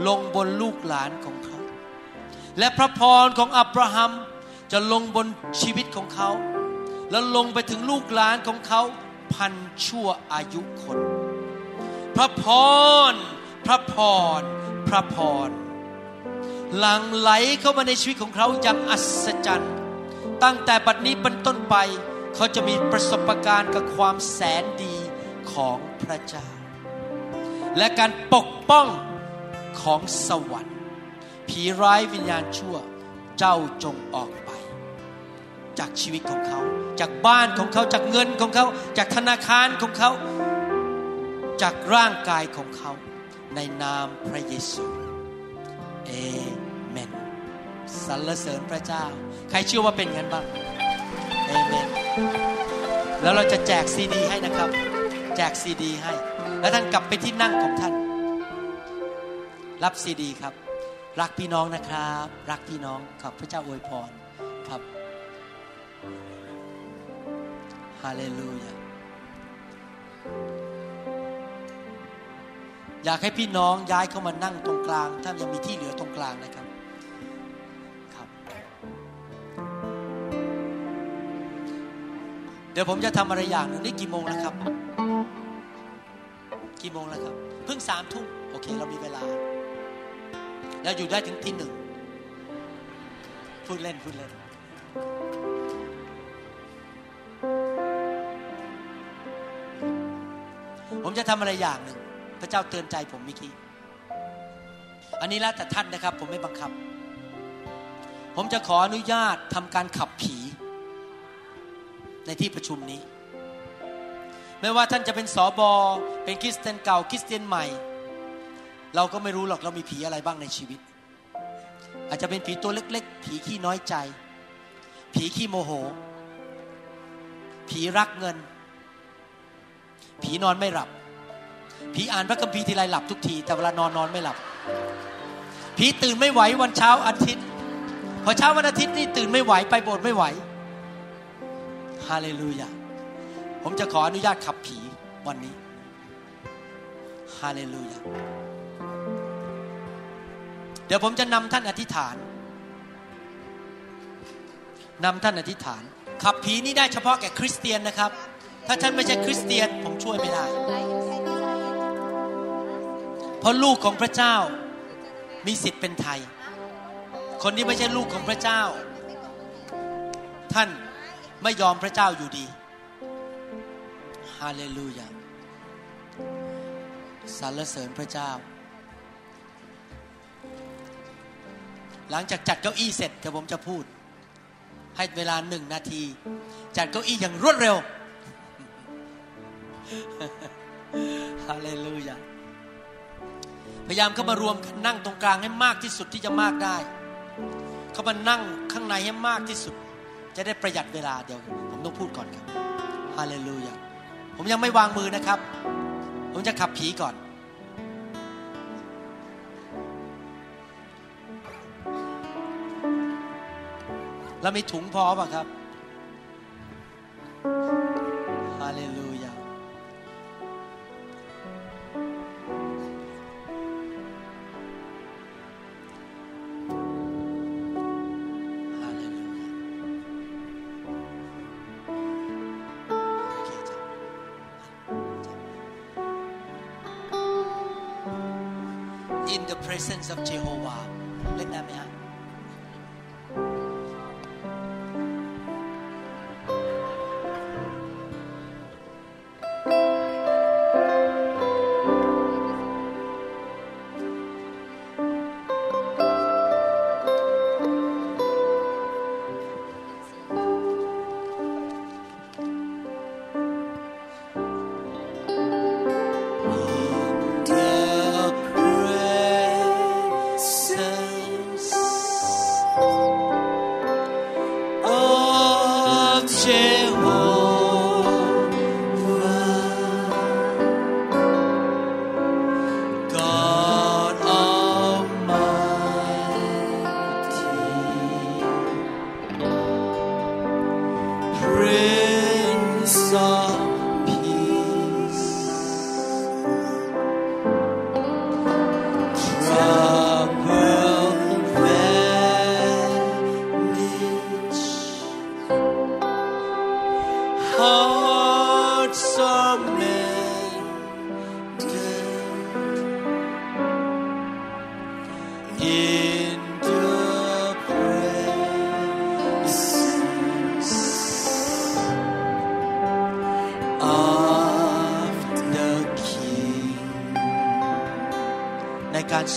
ลงบนลูกหลานของเขาและพระพรของอับราฮัมจะลงบนชีวิตของเขาและลงไปถึงลูกหลานของเขาพันชั่วอายุคนพระพรพระพรพระพรหลั่งไหลเข้ามาในชีวิตของเขาอย่างอัศจรรย์ตั้งแต่บัดนี้เป็นต้นไปเขาจะมีประสบการณ์กับความแสนดีของพระเจ้าและการปกป้องของสวรรค์ผีร้ายวิญญาณชั่วเจ้าจงออกไปจากชีวิตของเขาจากบ้านของเขาจากเงินของเขาจากธนาคารของเขาจากร่างกายของเขาในนามพระเยซูเอเมนสรรเสริญพระเจ้าใครเชื่อว่าเป็นงั้นบ้างเอเมนแล้วเราจะแจกซีดีให้นะครับแจกซีดีให้แล้วท่านกลับไปที่นั่งของท่านรับซีดีครับรักพี่น้องนะครับรักพี่น้องขอบพระเจ้าอวยพรครับฮาเลลูยาอยากให้พี่น้องย้ายเข้ามานั่งตรงกลางถ้ายังมีที่เหลือตรงกลางนะครับครับเดี๋ยวผมจะทำอะไรอย่างหนึ่งนี่กี่โมงแล้วครับกี่โมงแล้วครับเพิ่งสามทุ่มโอเคเรามีเวลาแล้วอยู่ได้ถึงที่หนึ่งพูดเล่นพูดเล่นผมจะทำอะไรอย่างหนึ่งพระเจ้าเตือนใจผมเมื่อกี้อันนี้แล้วแต่ท่านนะครับผมไม่บังคับผมจะขออนุญาตทำการขับผีในที่ประชุมนี้ไม่ว่าท่านจะเป็นสบเป็นคริสเตียนเก่าคริสเตียนใหม่เราก็ไม่รู้หรอกเรามีผีอะไรบ้างในชีวิตอาจจะเป็นผีตัวเล็กๆผีขี้น้อยใจ ผีขี้โมโหผีรักเงินผีนอนไม่หลับผีอ่านพระคัมภีร์ทีไรหลับทุกทีแต่เวลานอนนอนไม่หลับผีตื่นไม่ไหววันเช้าอาทิตย์พอเช้าวันอาทิตย์นี่ตื่นไม่ไหวไปโบสถ์ไม่ไหวฮาเลลูยาผมจะขออนุญาตขับผีวันนี้ฮาเลลูยาเดี๋ยวผมจะนำท่านอธิษฐานนำท่านอธิษฐานขับผีนี่ได้เฉพาะแก่คริสเตียนนะครับถ้าท่านไม่ใช่คริสเตียนผมช่วยไม่ได้เพราะลูกของพระเจ้ามีสิทธิ์เป็นไทยคนที่ไม่ใช่ลูกของพระเจ้าท่านไม่ยอมพระเจ้าอยู่ดีฮาเลลูยาสรรเสริญพระเจ้าหลังจากจัดเก้าอี้เสร็จเดี๋ยวผมจะพูดให้เวลาหนึ่งนาทีจัดเก้าอี้อย่างรวดเร็วฮาเลลูยาพยายามเข้ามารวมนั่งตรงกลางให้มากที่สุดที่จะมากได้เข้ามานั่งข้างในให้มากที่สุดจะได้ประหยัดเวลาเดี๋ยวผมต้องพูดก่อนครับฮาเลลูยาผมยังไม่วางมือนะครับผมจะขับผีก่อนแล้วมีถุงพอป่ะครับฮาเลลูยาpresence of Jehovah เล่นได้ไหมฮะ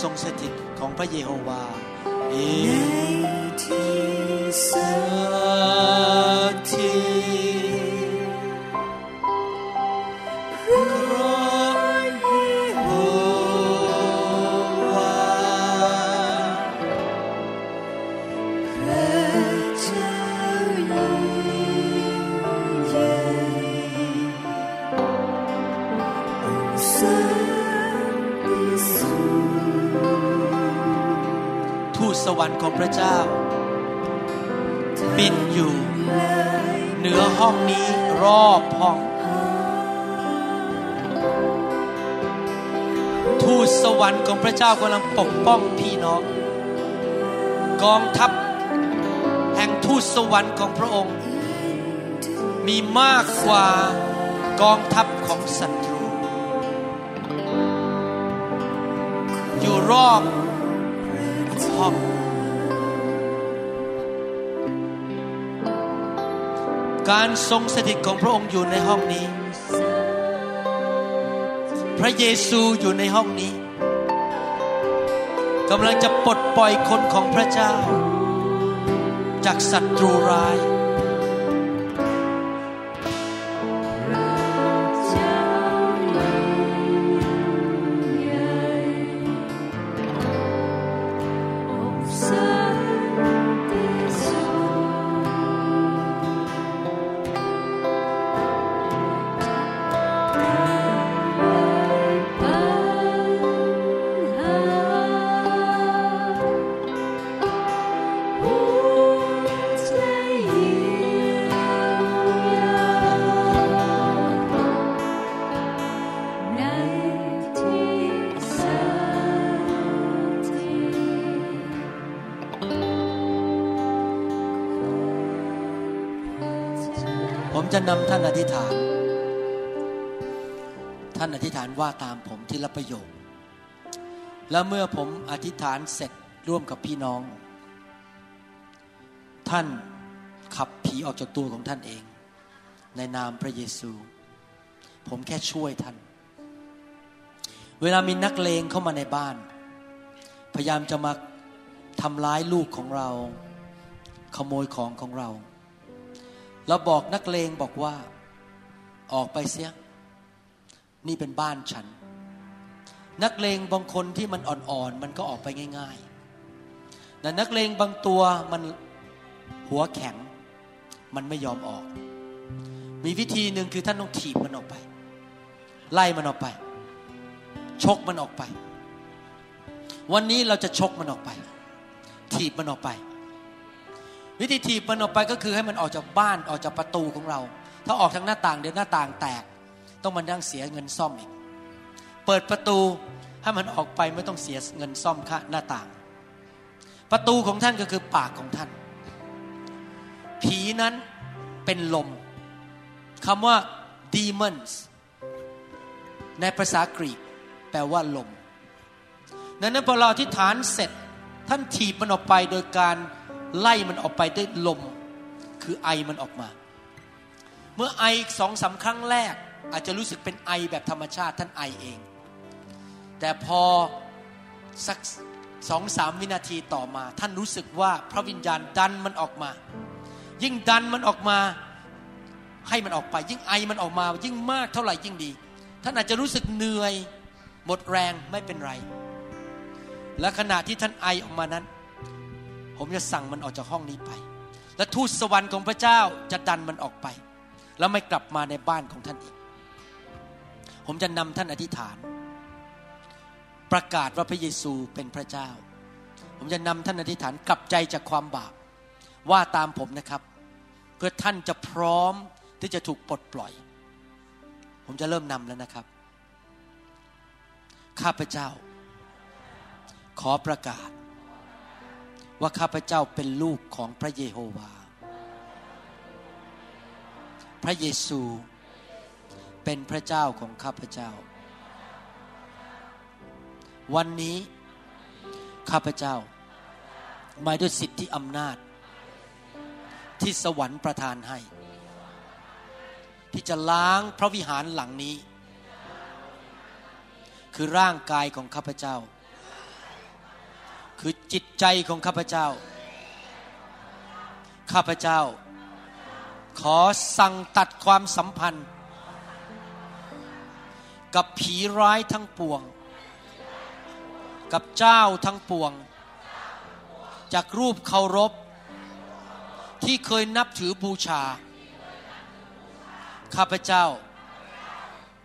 ทรงสถิตของพระเยโฮวาเของพระเจ้าบินอยู่เหนือห้องนี้รอบห้องทูตสวรรค์ของพระเจ้ากำลังปกป้องพี่น้องกองทัพแห่งทูตสวรรค์ของพระองค์มีมากกว่ากองทัพของศัตรูอยู่รอบห้องการทรงสถิตของพระองค์อยู่ในห้องนี้พระเยซูอยู่ในห้องนี้กำลังจะปลดปล่อยคนของพระเจ้าจากศัตรูร้าย จะนำท่านอธิษฐานท่านอธิษฐานว่าตามผมทีละประโยคและเมื่อผมอธิษฐานเสร็จร่วมกับพี่น้องท่านขับผีออกจากตัวของท่านเองในนามพระเยซูผมแค่ช่วยท่านเวลามีนักเลงเข้ามาในบ้านพยายามจะมาทำร้ายลูกของเราขโมยของของเราเราบอกนักเลงบอกว่าออกไปเสียนี่เป็นบ้านฉันนักเลงบางคนที่มันอ่อนๆมันก็ออกไปง่ายๆแต่นักเลงบางตัวมันหัวแข็งมันไม่ยอมออกมีวิธีหนึ่งคือท่านต้องถีบมันออกไปไล่มันออกไปชกมันออกไปวันนี้เราจะชกมันออกไปถีบมันออกไปวิธีถีบมันออกไปก็คือให้มันออกจากบ้านออกจากประตูของเราถ้าออกทางหน้าต่างเดี๋ยวหน้าต่างแตกต้องมานั่งเสียเงินซ่อมอีกเปิดประตูให้มันออกไปไม่ต้องเสียเงินซ่อมค่าหน้าต่างประตูของท่านก็คือปากของท่านผีนั้นเป็นลมคำว่า demons ในภาษากรีกแปลว่าลมนั้นพอเราอธิษฐานเสร็จท่านถีบมันออกไปโดยการไล่มันออกไปด้วยลมคือไอมันออกมาเมื่อไอ สองถึงสาม ครั้งแรกอาจจะรู้สึกเป็นไอแบบธรรมชาติท่านไอเองแต่พอสัก สองถึงสาม วินาทีต่อมาท่านรู้สึกว่าพระวิญญาณดันมันออกมายิ่งดันมันออกมาให้มันออกไปยิ่งไอมันออกมายิ่งมากเท่าไหร่ยิ่งดีท่านอาจจะรู้สึกเหนื่อยหมดแรงไม่เป็นไรและขณะที่ท่านไอออกมานั้นผมจะสั่งมันออกจากห้องนี้ไปและทูตสวรรค์ของพระเจ้าจะดันมันออกไปแล้วไม่กลับมาในบ้านของท่านอีกผมจะนำท่านอธิษฐานประกาศว่าพระเยซูเป็นพระเจ้าผมจะนำท่านอธิษฐานกลับใจจากความบาปว่าตามผมนะครับเพื่อท่านจะพร้อมที่จะถูกปลดปล่อยผมจะเริ่มนำแล้วนะครับข้าพเจ้าขอประกาศว่าข้าพเจ้าเป็นลูกของพระเยโฮวาพระเยซูเป็นพระเจ้าของข้าพเจ้าวันนี้ข้าพเจ้ามาด้วยสิทธิอำนาจที่สวรรค์ประทานให้ที่จะล้างพระวิหารหลังนี้คือร่างกายของข้าพเจ้าคือจิตใจของข้าพเจ้าข้าพเจ้าขอสั่งตัดความสัมพันธ์กับผีร้ายทั้งปวงกับเจ้าทั้งปวงจากรูปเคารพที่เคยนับถือบูชาข้าพเจ้า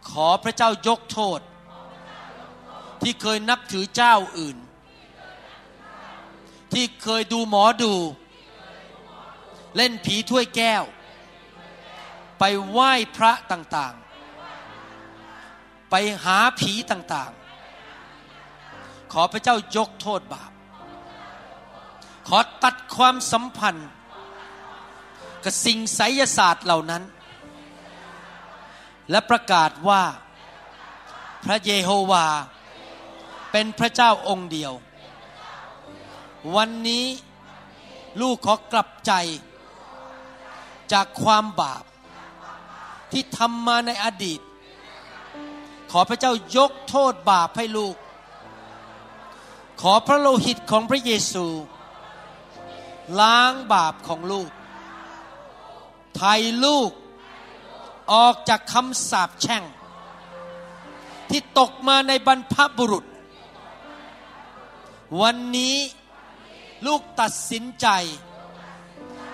ขอพระเจ้ายกโทษที่เคยนับถือเจ้าอื่นที่เคยดูหมอดูเล่นผีถ้วยแก้วไปไหว้พระต่างๆไปหาผีต่างๆขอพระเจ้ายกโทษบาปขอตัดความสัมพันธ์กับสิ่งไสยศาสตร์เหล่านั้นและประกาศว่าพระเยโฮวาเป็นพระเจ้าองค์เดียววันนี้ลูกขอกลับใจจากความบาปที่ทำมาในอดีตขอพระเจ้ายกโทษบาปให้ลูกขอพระโลหิตของพระเยซูล้างบาปของลูกไถ่ลูกออกจากคำสาปแช่งที่ตกมาในบรรพบุรุษวันนี้ลูกตัดสินใจ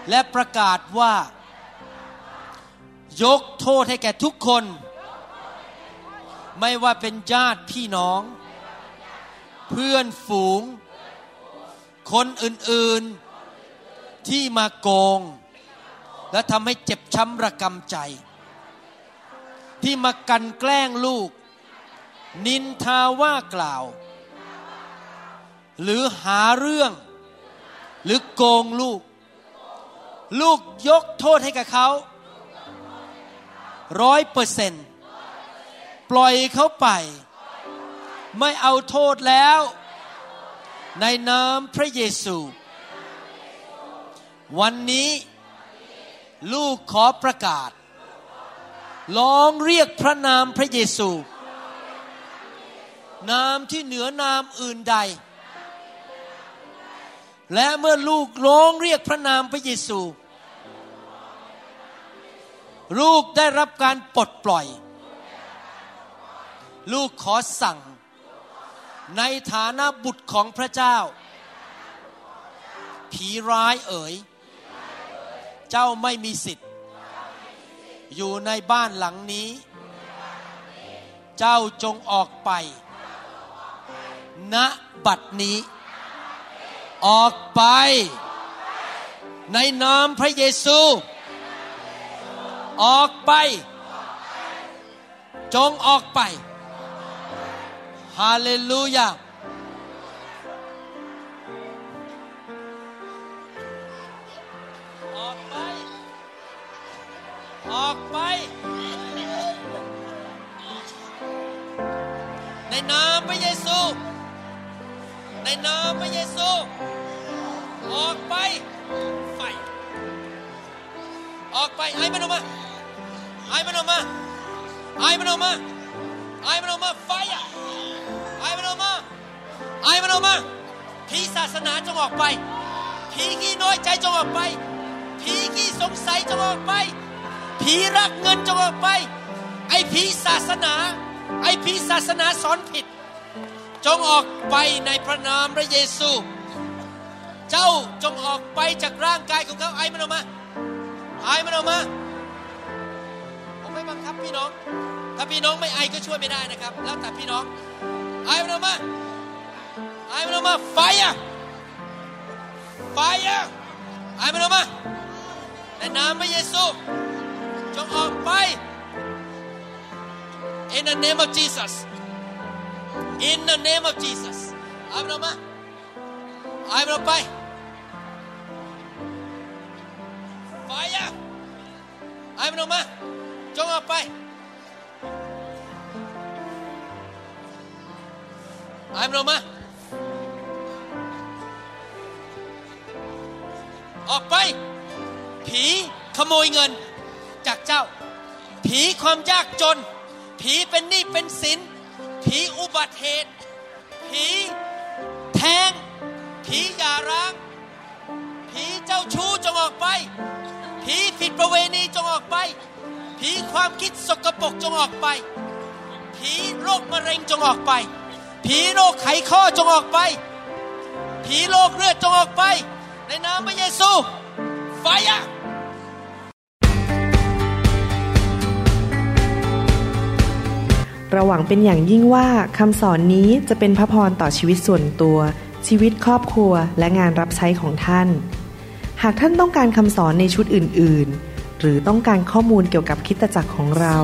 และประกาศว่ายกโทษให้แก่ทุกคนไม่ว่าเป็นญาติพี่น้องเพื่อนฝูงคนอื่นๆที่มาโกงและทำให้เจ็บช้ำระกำใจที่มากันแกล้งลูกนินทาว่ากล่าวหรือหาเรื่องหรือโกงลูกลูกยกโทษให้กับเขา ร้อยเปอร์เซ็นต์ ปล่อยเขาไปไม่เอาโทษแล้วในนามพระเยซูวันนี้ลูกขอประกาศร้องเรียกพระนามพระเยซูนามที่เหนือนามอื่นใดและเมื่อลูกร้องเรียกพระนามพระเยซูลูกได้รับการปลดปล่อยลูกขอสั่งในฐานะบุตรของพระเจ้าผีร้ายเอ๋ยเจ้าไม่มีสิทธิ์อยู่ในบ้านหลังนี้เจ้าจงออกไปณบัดนี้ออกไปในนามพระเยซูออกไปจงออกไปฮาเลลูยาออกไปออกไปในนามพระเยซูในนามพระเยซูออกไปไฟออกไปไอ้มันออกมาไอ้มันออกมาไอ้มันออกมาไอ้มันออกมาไฟอ่ะไอ้มันออกมาไอ้มันออกมาผีศาสนาจงออกไปผีขี้น้อยใจจงออกไปผีขี้สงสัยจงออกไปผีรักเงินจงออกไปไอ้ผีศาสนาไอ้ผีศาสนาสอนผิดจงออกไปในพระนามพระเยซูเจ้าจงออกไปจากร่างกายของเขาไอ้มันออกมาไอ้มันออกมาผมไม่บังคับพี่น้องถ้าพี่น้องไม่ไอก็ช่วยไม่ได้นะครับแล้วแต่พี่น้องไอ้มันออกมาไอ้มันออกมาไฟอ่ะไฟอ่ะไอ้มันออกมาในนามพระเยซูจงออกไป In the name of Jesus In the name of Jesus ไอ้มันออกมาไอ้มันออกไปไฟอ่ะไอ้มันออกมาจงออกไปไอ้มันออกมาออกไปผีขโมยเงินจากเจ้าผีความยากจนผีเป็นหนี้เป็นสินผีอุบัติเหตุผีแทงผีหย่าร้างผีเจ้าชู้จงออกไปผีผิดประเวณีจงออกไปผีความคิดสกปรกจงออกไปผีโรคมะเร็งจงออกไปผีโรคไขข้อจงออกไปผีโรคเลือดจงออกไปในนามพระเยซูไฟอะเราหวังเป็นอย่างยิ่งว่าคำสอนนี้จะเป็นพระพรต่อชีวิตส่วนตัวชีวิตครอบครัวและงานรับใช้ของท่านหากท่านต้องการคำสอนในชุดอื่นๆหรือต้องการข้อมูลเกี่ยวกับคริสตจักรของเรา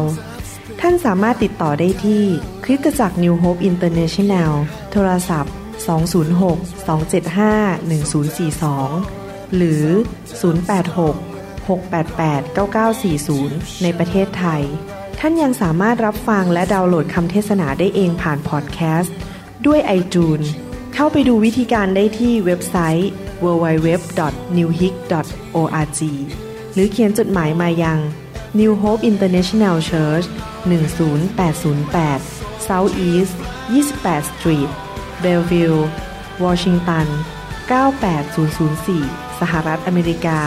ท่านสามารถติดต่อได้ที่คริสตจักร New Hope International โทรศัพท์ สอง ศูนย์ หก สอง เจ็ด ห้า หนึ่ง ศูนย์ สี่ สอง หรือ ศูนย์ แปด หก หก แปด แปด เก้า เก้า สี่ ศูนย์ ในประเทศไทยท่านยังสามารถรับฟังและดาวน์โหลดคำเทศนาได้เองผ่านพอดแคสต์ด้วย iTunes เข้าไปดูวิธีการได้ที่เว็บไซต์ ดับเบิลยู ดับเบิลยู ดับเบิลยู ดอท นิว โฮป ดอท โอ อาร์ จี หรือเขียนจดหมายมายัง New Hope International Church หนึ่งศูนย์แปดศูนย์แปด South East ยี่สิบแปด Street Bellevue Washington เก้าแปดศูนย์ศูนย์สี่ สหรัฐอเมริกา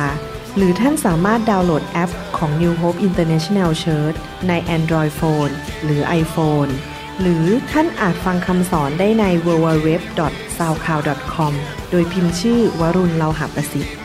หรือท่านสามารถดาวน์โหลดแอปของ New Hope International Church ใน Android Phone หรือ iPhone หรือท่านอาจฟังคำสอนได้ใน ดับเบิลยู ดับเบิลยู ดับเบิลยู ดอท ซาวด์คลาวด์ ดอท คอม โดยพิมพ์ชื่อวรุณเลาหะประสิทธิ์